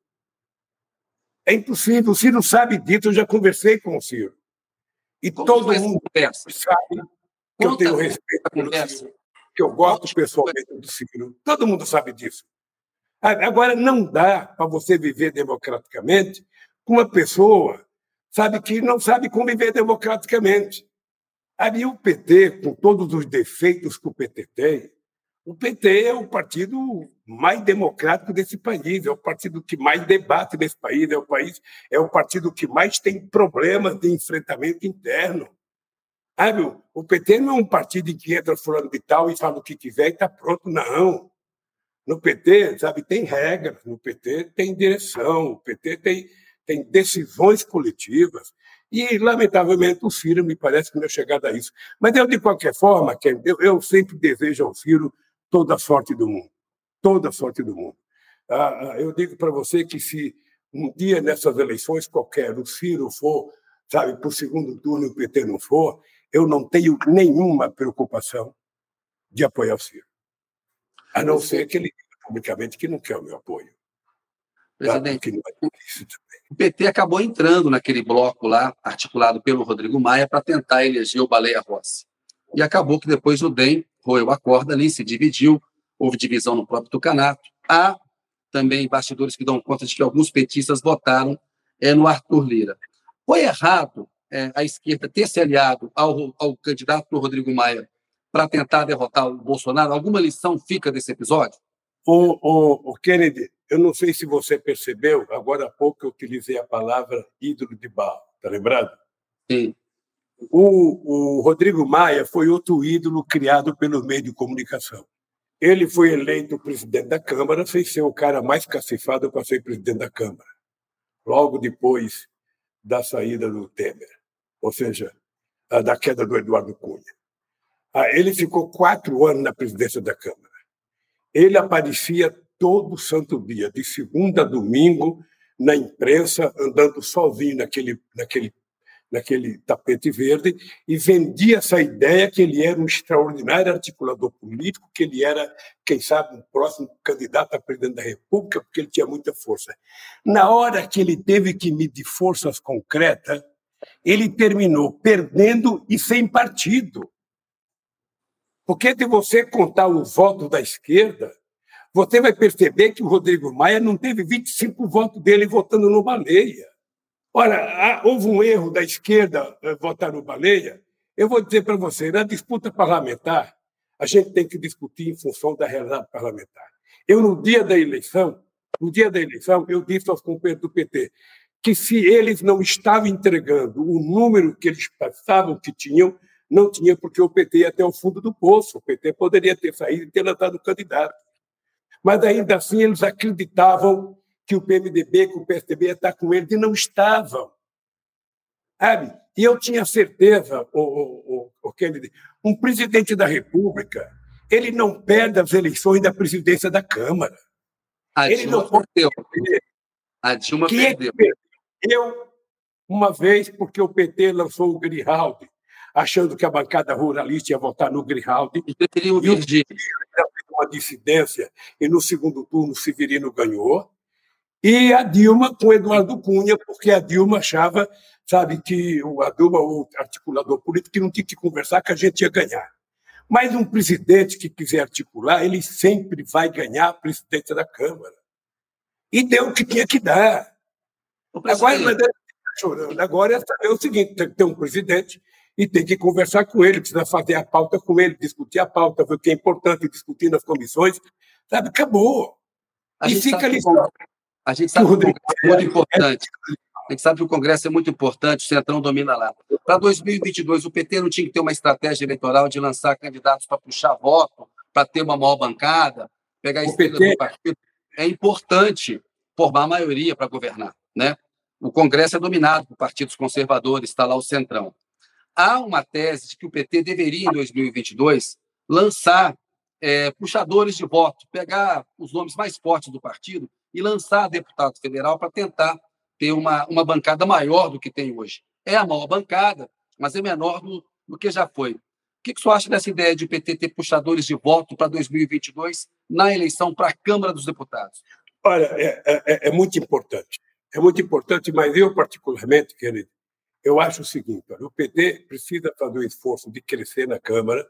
É impossível. O Ciro sabe disso. Eu já conversei com o Ciro. E como todo mundo sabe que eu tenho respeito pelo Ciro, que eu gosto pessoalmente do Ciro. Todo mundo sabe disso. Agora, não dá para você viver democraticamente com uma pessoa, sabe, que não sabe conviver democraticamente. Aí o PT, com todos os defeitos que o PT tem, o PT é o partido mais democrático desse país, é o partido que mais debate nesse país, é o partido que mais tem problemas de enfrentamento interno. O PT não é um partido em que entra fulano de tal e fala o que quiser e está pronto, não. No PT, sabe, tem regras, no PT tem direção, o PT tem decisões coletivas. E, lamentavelmente, o Ciro me parece que não é chegado a isso. Mas eu, de qualquer forma, eu sempre desejo ao Ciro toda a sorte do mundo. Toda a sorte do mundo. Eu digo para você que se um dia nessas eleições qualquer o Ciro for, sabe, para o segundo turno e o PT não for, eu não tenho nenhuma preocupação de apoiar o Ciro. A não ser que ele diga publicamente que não quer o meu apoio. Presidente, o PT acabou entrando naquele bloco lá, articulado pelo Rodrigo Maia, para tentar eleger o Baleia Rossi. E acabou que depois o DEM roeu a corda ali, se dividiu, houve divisão no próprio Tucanato. Há também bastidores que dão conta de que alguns petistas votaram no Arthur Lira. Foi errado a esquerda ter se aliado ao candidato do Rodrigo Maia para tentar derrotar o Bolsonaro? Alguma lição fica desse episódio? O Kennedy, eu não sei se você percebeu, agora há pouco eu utilizei a palavra ídolo de barro, está lembrado? Sim. O Rodrigo Maia foi outro ídolo criado pelo meio de comunicação. Ele foi eleito presidente da Câmara sem ser o cara mais cacifado para ser presidente da Câmara, logo depois da saída do Temer, ou seja, da queda do Eduardo Cunha. Ele ficou 4 anos na presidência da Câmara. Ele aparecia todo santo dia, de segunda a domingo, na imprensa, andando sozinho naquele tapete verde, e vendia essa ideia que ele era um extraordinário articulador político, que ele era, quem sabe, um próximo candidato a presidente da República, porque ele tinha muita força. Na hora que ele teve que medir forças concretas, ele terminou perdendo e sem partido. Porque se você contar o voto da esquerda, você vai perceber que o Rodrigo Maia não teve 25 votos dele votando no Baleia. Ora, houve um erro da esquerda votar no Baleia. Eu vou dizer para você, na disputa parlamentar, a gente tem que discutir em função da realidade parlamentar. Eu, no dia da eleição, eu disse aos companheiros do PT que se eles não estavam entregando o número que eles pensavam que tinham, não tinha porque o PT ia até o fundo do poço. O PT poderia ter saído e ter lançado o candidato. Mas, ainda assim, eles acreditavam que o PMDB, que o PCdoB ia estar com eles, e não estavam. Sabe? E eu tinha certeza, Kennedy, um presidente da República, ele não perde as eleições da presidência da Câmara. A Dilma perdeu. Eu, uma vez, porque o PT lançou o Grijaldi, achando que a bancada ruralista ia votar no Grijaldi. Uma dissidência, e no segundo turno Severino ganhou. E a Dilma com Eduardo Cunha, porque a Dilma achava, sabe, que a Dilma, o articulador político, que não tinha que conversar, que a gente ia ganhar. Mas um presidente que quiser articular, ele sempre vai ganhar a presidência da Câmara. E deu o que tinha que dar. Agora é saber o seguinte, tem que ter um presidente e tem que conversar com ele, precisa fazer a pauta com ele, discutir a pauta, ver o que é importante, discutir nas comissões. Sabe, acabou. A gente sabe que o Congresso é muito importante, o Centrão domina lá. Para 2022, o PT não tinha que ter uma estratégia eleitoral de lançar candidatos para puxar voto, para ter uma maior bancada, pegar a esquerda do partido. É importante formar a maioria para governar, né? O Congresso é dominado por partidos conservadores, está lá o Centrão. Há uma tese de que o PT deveria, em 2022, lançar puxadores de voto, pegar os nomes mais fortes do partido e lançar deputado federal para tentar ter uma bancada maior do que tem hoje. É a maior bancada, mas é menor do que já foi. O que você acha dessa ideia de o PT ter puxadores de voto para 2022 na eleição para a Câmara dos Deputados? Olha, é muito importante. É muito importante, mas eu particularmente, querido, eu acho o seguinte, olha, o PT precisa fazer o esforço de crescer na Câmara,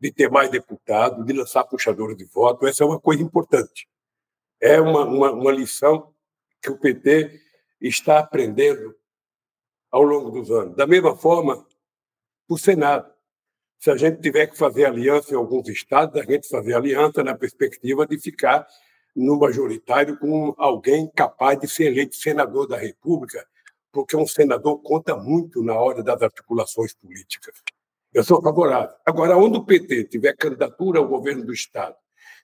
de ter mais deputados, de lançar puxadores de voto. Essa é uma coisa importante. É uma lição que o PT está aprendendo ao longo dos anos. Da mesma forma, o Senado. Se a gente tiver que fazer aliança em alguns estados, a gente fazer aliança na perspectiva de ficar no majoritário com alguém capaz de ser eleito senador da República, porque um senador conta muito na hora das articulações políticas. Eu sou favorável. Agora, onde o PT tiver candidatura ao governo do Estado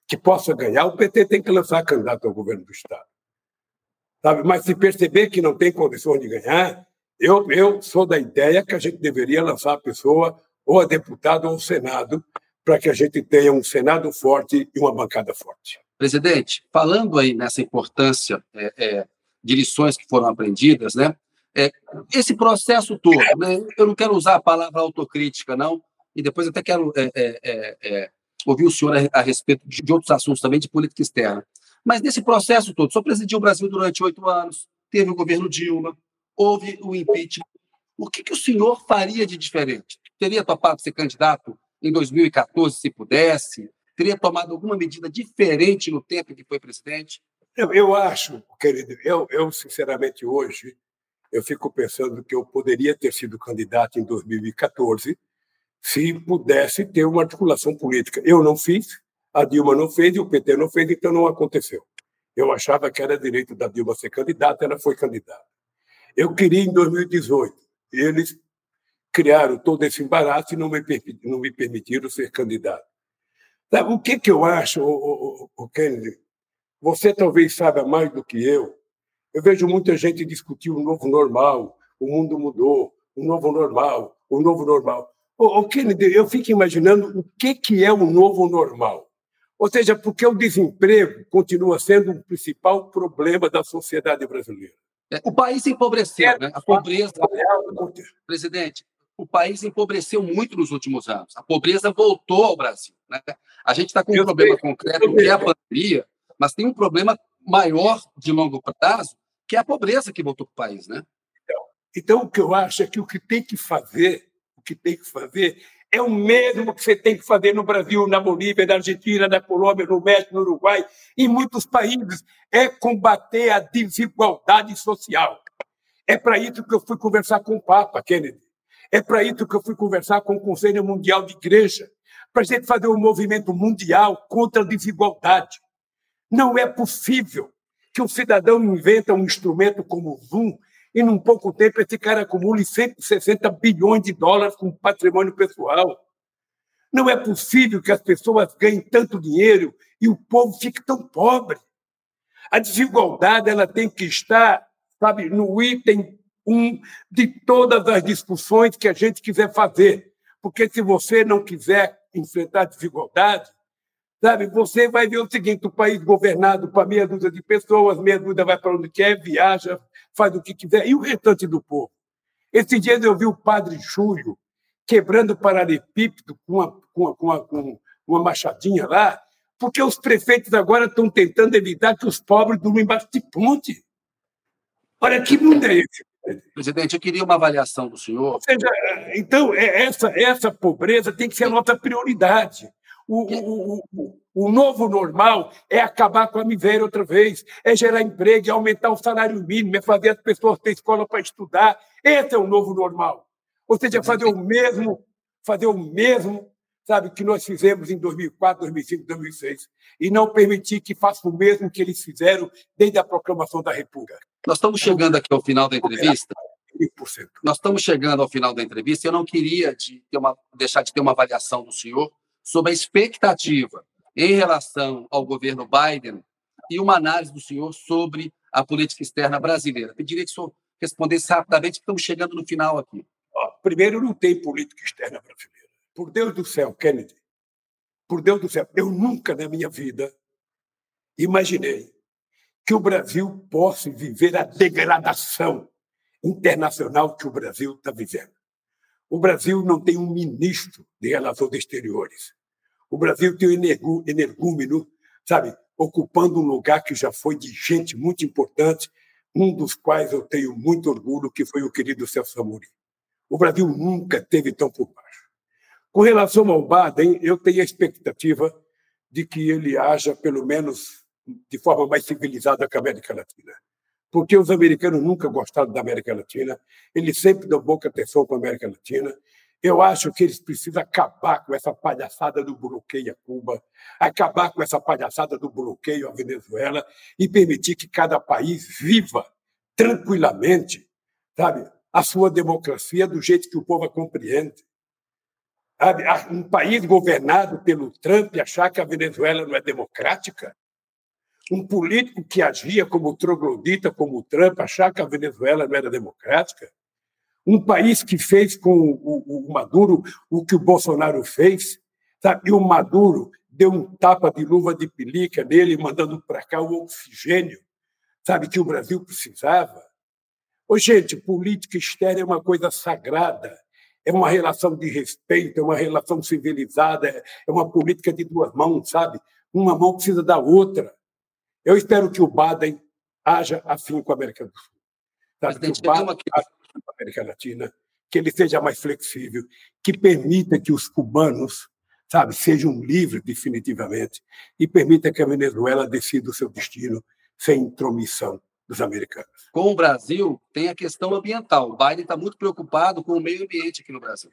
que possa ganhar, o PT tem que lançar candidato ao governo do Estado. Sabe? Mas se perceber que não tem condições de ganhar, eu sou da ideia que a gente deveria lançar a pessoa ou a deputada ou ao Senado para que a gente tenha um Senado forte e uma bancada forte. Presidente, falando aí nessa importância de lições que foram aprendidas, né? Esse processo todo, né? Eu não quero usar a palavra autocrítica, não, e depois até quero ouvir o senhor a respeito de outros assuntos também, de política externa. Mas nesse processo todo, o senhor presidiu o Brasil durante 8 anos, teve o governo Dilma, houve o impeachment. O que o senhor faria de diferente? Teria topado ser candidato em 2014, se pudesse? Teria tomado alguma medida diferente no tempo em que foi presidente? Eu acho, querido, eu sinceramente hoje, eu fico pensando que eu poderia ter sido candidato em 2014 se pudesse ter uma articulação política. Eu não fiz, a Dilma não fez e o PT não fez, então não aconteceu. Eu achava que era direito da Dilma ser candidata, ela foi candidata. Eu queria em 2018. Eles criaram todo esse embaraço e não me permitiram ser candidato. Sabe, o que eu acho, Kennedy? Você talvez saiba mais do que eu. Eu vejo muita gente discutir o novo normal, o mundo mudou, o novo normal, o novo normal. Kennedy, eu fico imaginando o que é o novo normal. Ou seja, porque o desemprego continua sendo o principal problema da sociedade brasileira. O país empobreceu, né? A pobreza... Presidente, o país empobreceu muito nos últimos anos. A pobreza voltou ao Brasil, né? A gente está com um problema concreto, que é a pandemia, mas tem um problema maior de longo prazo, que é a pobreza que voltou para o país, né? Então, Então, o que eu acho é que o que tem que fazer é o mesmo que você tem que fazer no Brasil, na Bolívia, na Argentina, na Colômbia, no México, no Uruguai, em muitos países, é combater a desigualdade social. É para isso que eu fui conversar com o Papa, Kennedy. É para isso que eu fui conversar com o Conselho Mundial de Igreja, para a gente fazer um movimento mundial contra a desigualdade. Não é possível que um cidadão inventa um instrumento como o Zoom e, num pouco tempo, esse cara acumule 160 bilhões de dólares com patrimônio pessoal. Não é possível que as pessoas ganhem tanto dinheiro e o povo fique tão pobre. A desigualdade ela tem que estar, sabe, no item 1 de todas as discussões que a gente quiser fazer. Porque se você não quiser enfrentar a desigualdade, sabe, você vai ver o seguinte, o país governado para meia dúzia de pessoas, meia dúzia vai para onde quer, viaja, faz o que quiser, e o restante do povo? Esses dias eu vi o padre Júlio quebrando o paralelepípedo com uma machadinha lá, porque os prefeitos agora estão tentando evitar que os pobres durmam embaixo de ponte. Olha, que mundo é esse? Presidente, eu queria uma avaliação do senhor. Ou seja, então, essa pobreza tem que ser a nossa prioridade. O novo normal é acabar com a miséria outra vez, é gerar emprego, é aumentar o salário mínimo, é fazer as pessoas ter escola para estudar. Esse é o novo normal. Ou seja, fazer o mesmo, sabe, que nós fizemos em 2004, 2005, 2006, e não permitir que faça o mesmo que eles fizeram desde a proclamação da República. Nós estamos chegando aqui ao final da entrevista. Eu não queria deixar de ter uma avaliação do senhor sobre a expectativa em relação ao governo Biden e uma análise do senhor sobre a política externa brasileira. Pediria que o senhor respondesse rapidamente, porque estamos chegando no final aqui. Ó, primeiro, não tem política externa brasileira. Por Deus do céu, Kennedy, por Deus do céu, eu nunca na minha vida imaginei que o Brasil possa viver a degradação internacional que o Brasil está vivendo. O Brasil não tem um ministro de Relações Exteriores. O Brasil tem um energúmeno, sabe, ocupando um lugar que já foi de gente muito importante, um dos quais eu tenho muito orgulho, que foi o querido Celso Amorim. O Brasil nunca teve tão por baixo. Com relação ao Biden, eu tenho a expectativa de que ele haja, pelo menos, de forma mais civilizada que a América Latina. Porque os americanos nunca gostaram da América Latina, eles sempre dão pouca atenção para a América Latina. Eu acho que eles precisam acabar com essa palhaçada do bloqueio a Cuba, acabar com essa palhaçada do bloqueio à Venezuela e permitir que cada país viva tranquilamente, sabe, a sua democracia do jeito que o povo a compreende. Um país governado pelo Trump achar que a Venezuela não é democrática? Um político que agia como troglodita, como Trump, achar que a Venezuela não era democrática? Um país que fez com o Maduro o que o Bolsonaro fez, sabe? E o Maduro deu um tapa de luva de pelica nele, mandando para cá o oxigênio, sabe, que o Brasil precisava. Ô, gente, política externa é uma coisa sagrada, é uma relação de respeito, é uma relação civilizada, é uma política de duas mãos, sabe? Uma mão precisa da outra. Eu espero que o Biden haja afim com a América do Sul. Sabe? Presidente, que o Biden da América Latina, que ele seja mais flexível, que permita que os cubanos, sabe, sejam livres definitivamente e permita que a Venezuela decida o seu destino sem intromissão dos americanos. Com o Brasil, tem a questão ambiental. O Biden está muito preocupado com o meio ambiente aqui no Brasil.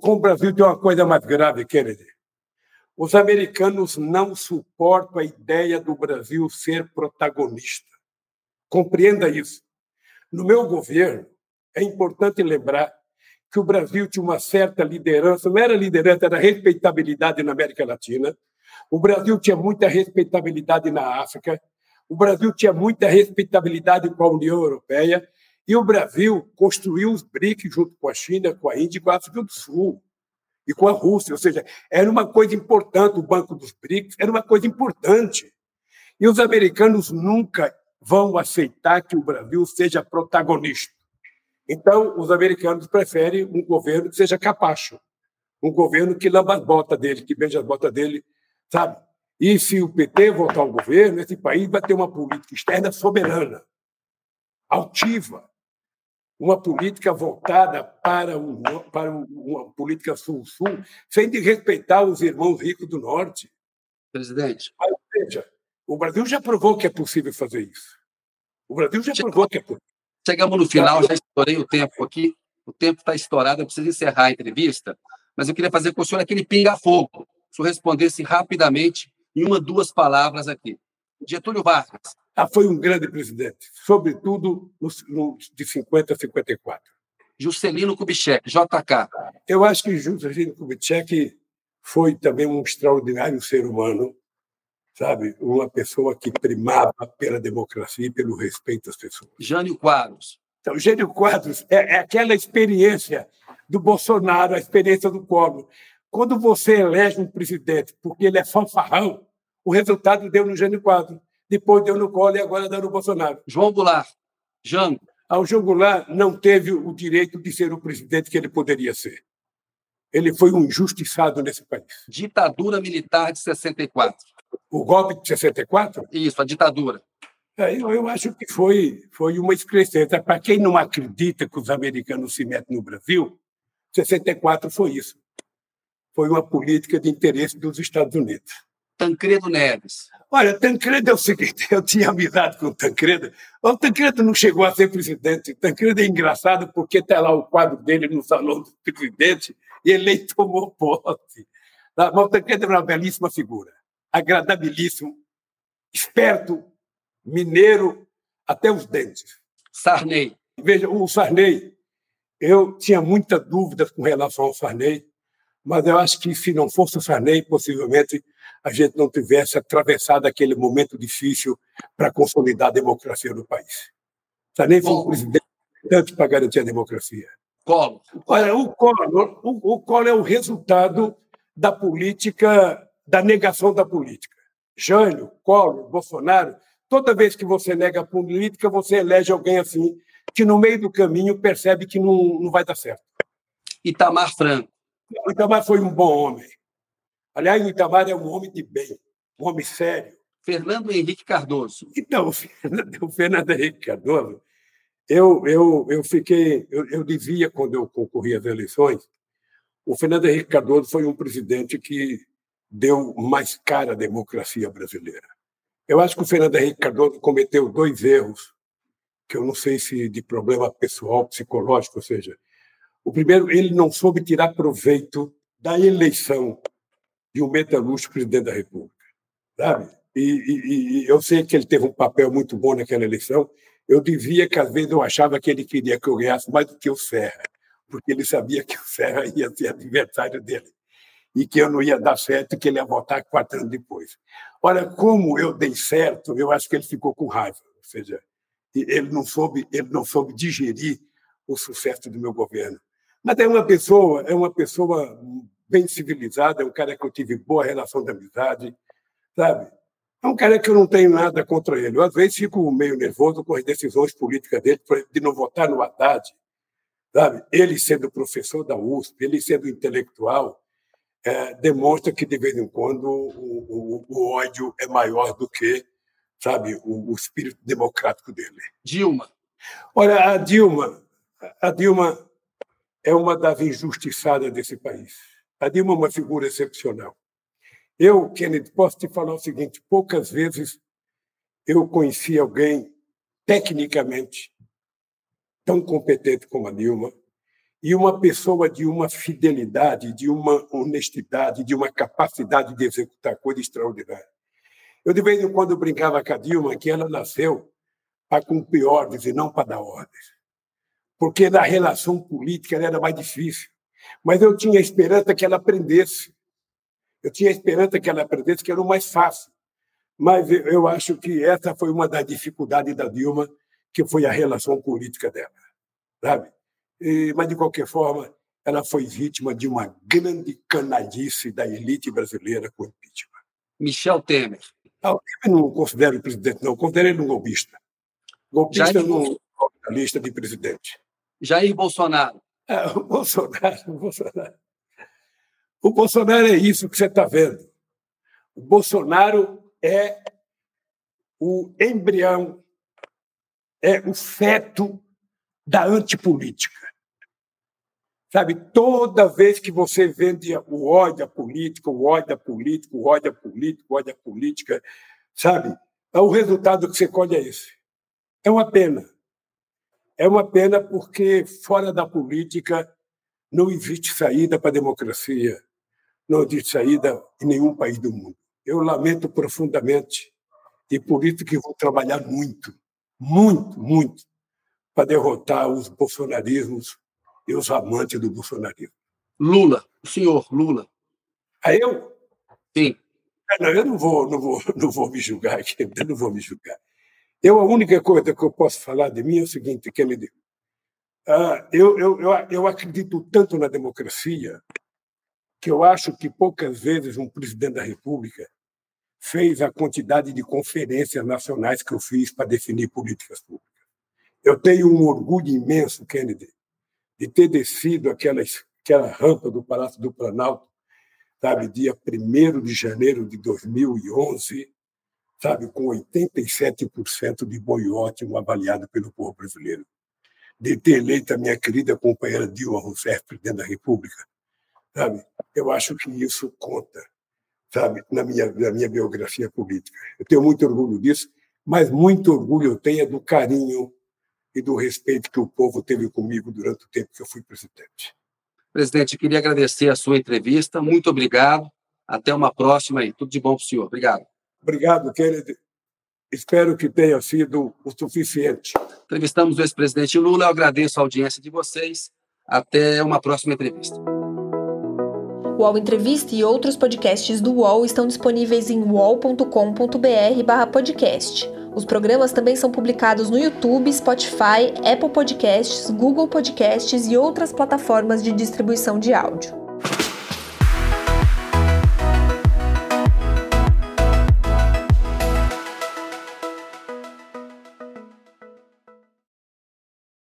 Com o Brasil tem uma coisa mais grave, Kennedy. Os americanos não suportam a ideia do Brasil ser protagonista. Compreenda isso. No meu governo, é importante lembrar que o Brasil tinha uma certa liderança, não era liderança, era respeitabilidade na América Latina. O Brasil tinha muita respeitabilidade na África. O Brasil tinha muita respeitabilidade com a União Europeia. E o Brasil construiu os BRICS junto com a China, com a Índia e com a África do Sul e com a Rússia. Ou seja, era uma coisa importante, o Banco dos BRICS era uma coisa importante. E os americanos nunca vão aceitar que o Brasil seja protagonista. Então, os americanos preferem um governo que seja capacho, um governo que lamba as botas dele, que beija as botas dele, sabe? E se o PT voltar ao governo, esse país vai ter uma política externa soberana, altiva, uma política voltada para uma política sul-sul, sem desrespeitar os irmãos ricos do norte. Presidente. Mas, veja, o Brasil já provou que é possível fazer isso. O Brasil já provou que é possível. Chegamos no final, já estourei o tempo aqui. O tempo está estourado, eu preciso encerrar a entrevista. Mas eu queria fazer com o senhor aquele pinga-fogo. Se o senhor respondesse rapidamente em uma, duas palavras aqui. Getúlio Vargas. Ah, foi um grande presidente, sobretudo de 50 a 54. Juscelino Kubitschek, JK. Eu acho que Juscelino Kubitschek foi também um extraordinário ser humano, sabe? Uma pessoa que primava pela democracia e pelo respeito às pessoas. Jânio Quadros. Então, Jânio Quadros é aquela experiência do Bolsonaro, a experiência do Collor. Quando você elege um presidente porque ele é fanfarrão, o resultado deu no Jânio Quadros. Depois deu no Collor e agora deu no Bolsonaro. João Goulart. Jango. O João Goulart não teve o direito de ser o presidente que ele poderia ser. Ele foi um injustiçado nesse país. Ditadura militar de 64. O golpe de 64? Isso, a ditadura. Eu acho que foi uma excrescência. Para quem não acredita que os americanos se metem no Brasil, 64 foi isso. Foi uma política de interesse dos Estados Unidos. Tancredo Neves. Olha, Tancredo é o seguinte, eu tinha amizade com o Tancredo. O Tancredo não chegou a ser presidente. O Tancredo é engraçado porque está lá o quadro dele no salão do presidente e ele nem tomou posse. Mas o Tancredo era uma belíssima figura, agradabilíssimo, esperto, mineiro, até os dentes. Sarney. Veja, o Sarney, eu tinha muitas dúvidas com relação ao Sarney, mas eu acho que se não fosse o Sarney, possivelmente a gente não tivesse atravessado aquele momento difícil para consolidar a democracia no país. Sarney foi um presidente importante para garantir a democracia. Collor. Olha, o Collor é o resultado da política, da negação da política. Jânio, Collor, Bolsonaro, toda vez que você nega a política, você elege alguém assim, que no meio do caminho percebe que não vai dar certo. Itamar Franco. O Itamar foi um bom homem. Aliás, o Itamar é um homem de bem, um homem sério. Fernando Henrique Cardoso. Então, o Fernando Henrique Cardoso, eu dizia quando eu concorri às eleições, o Fernando Henrique Cardoso foi um presidente que deu mais cara à democracia brasileira. Eu acho que o Fernando Henrique Cardoso cometeu 2 erros, que eu não sei se de problema pessoal, psicológico, ou seja, o primeiro, ele não soube tirar proveito da eleição de um metalúrgico presidente da República, sabe? E eu sei que ele teve um papel muito bom naquela eleição. Eu dizia que, às vezes, eu achava que ele queria que eu ganhasse mais do que o Serra, porque ele sabia que o Serra ia ser adversário dele e que eu não ia dar certo e que ele ia votar 4 anos depois. Ora, como eu dei certo, eu acho que ele ficou com raiva. Ou seja, ele não soube digerir o sucesso do meu governo. Mas é uma pessoa bem civilizada, é um cara que eu tive boa relação de amizade, sabe? É um cara que eu não tenho nada contra ele. Eu, às vezes, fico meio nervoso com as decisões políticas dele, de não votar no Haddad, sabe? Ele sendo professor da USP, ele sendo intelectual, demonstra que, de vez em quando, o ódio é maior do que, sabe, o espírito democrático dele. Dilma. Olha, a Dilma é uma das injustiçadas desse país. A Dilma é uma figura excepcional. Eu, Kennedy, posso te falar o seguinte, poucas vezes eu conheci alguém tecnicamente tão competente como a Dilma e uma pessoa de uma fidelidade, de uma honestidade, de uma capacidade de executar coisa extraordinária. Eu, de vez em quando, brincava com a Dilma que ela nasceu para cumprir ordens e não para dar ordens. Porque na relação política ela era mais difícil. Mas eu tinha esperança que ela aprendesse. Que era o mais fácil. Mas eu acho que essa foi uma das dificuldades da Dilma, que foi a relação política dela. Sabe? Mas, de qualquer forma, ela foi vítima de uma grande canalhice da elite brasileira com o impeachment. Michel Temer. Eu não considero o presidente, não. Considero ele um golpista. Golpista não é lista de presidente. Jair Bolsonaro. O Bolsonaro. O Bolsonaro é isso que você está vendo. O Bolsonaro é o embrião, é o feto da antipolítica. Sabe, toda vez que você vende o ódio à política, o ódio à política, o ódio à política, o ódio à política, sabe, o resultado que você colhe é esse. É uma pena. É uma pena porque fora da política não existe saída para a democracia, não existe saída em nenhum país do mundo. Eu lamento profundamente e por isso que vou trabalhar muito, muito, muito para derrotar os bolsonarismos e os amantes do bolsonarismo. Lula, o senhor Lula. Ah, eu? Sim. Não, eu não vou me julgar aqui, eu não vou me julgar. Eu, a única coisa que eu posso falar de mim é o seguinte, que ele deu. Eu acredito tanto na democracia que eu acho que poucas vezes um presidente da República fez a quantidade de conferências nacionais que eu fiz para definir políticas públicas. Eu tenho um orgulho imenso, Kennedy, de ter descido aquela rampa do Palácio do Planalto, sabe, dia 1º de janeiro de 2011, sabe, com 87% de boi ótimo avaliado pelo povo brasileiro. De ter eleito a minha querida companheira Dilma Rousseff, presidente da República. Sabe? Eu acho que isso conta, sabe, na minha biografia política. Eu tenho muito orgulho disso, mas muito orgulho eu tenho do carinho e do respeito que o povo teve comigo durante o tempo que eu fui presidente. Presidente, queria agradecer a sua entrevista. Muito obrigado. Até uma próxima e tudo de bom para o senhor. Obrigado. Obrigado, Kennedy. Espero que tenha sido o suficiente. Entrevistamos o ex-presidente Lula. Eu agradeço a audiência de vocês. Até uma próxima entrevista. O UOL Entrevista e outros podcasts do UOL estão disponíveis em uol.com.br/podcast. Os programas também são publicados no YouTube, Spotify, Apple Podcasts, Google Podcasts e outras plataformas de distribuição de áudio.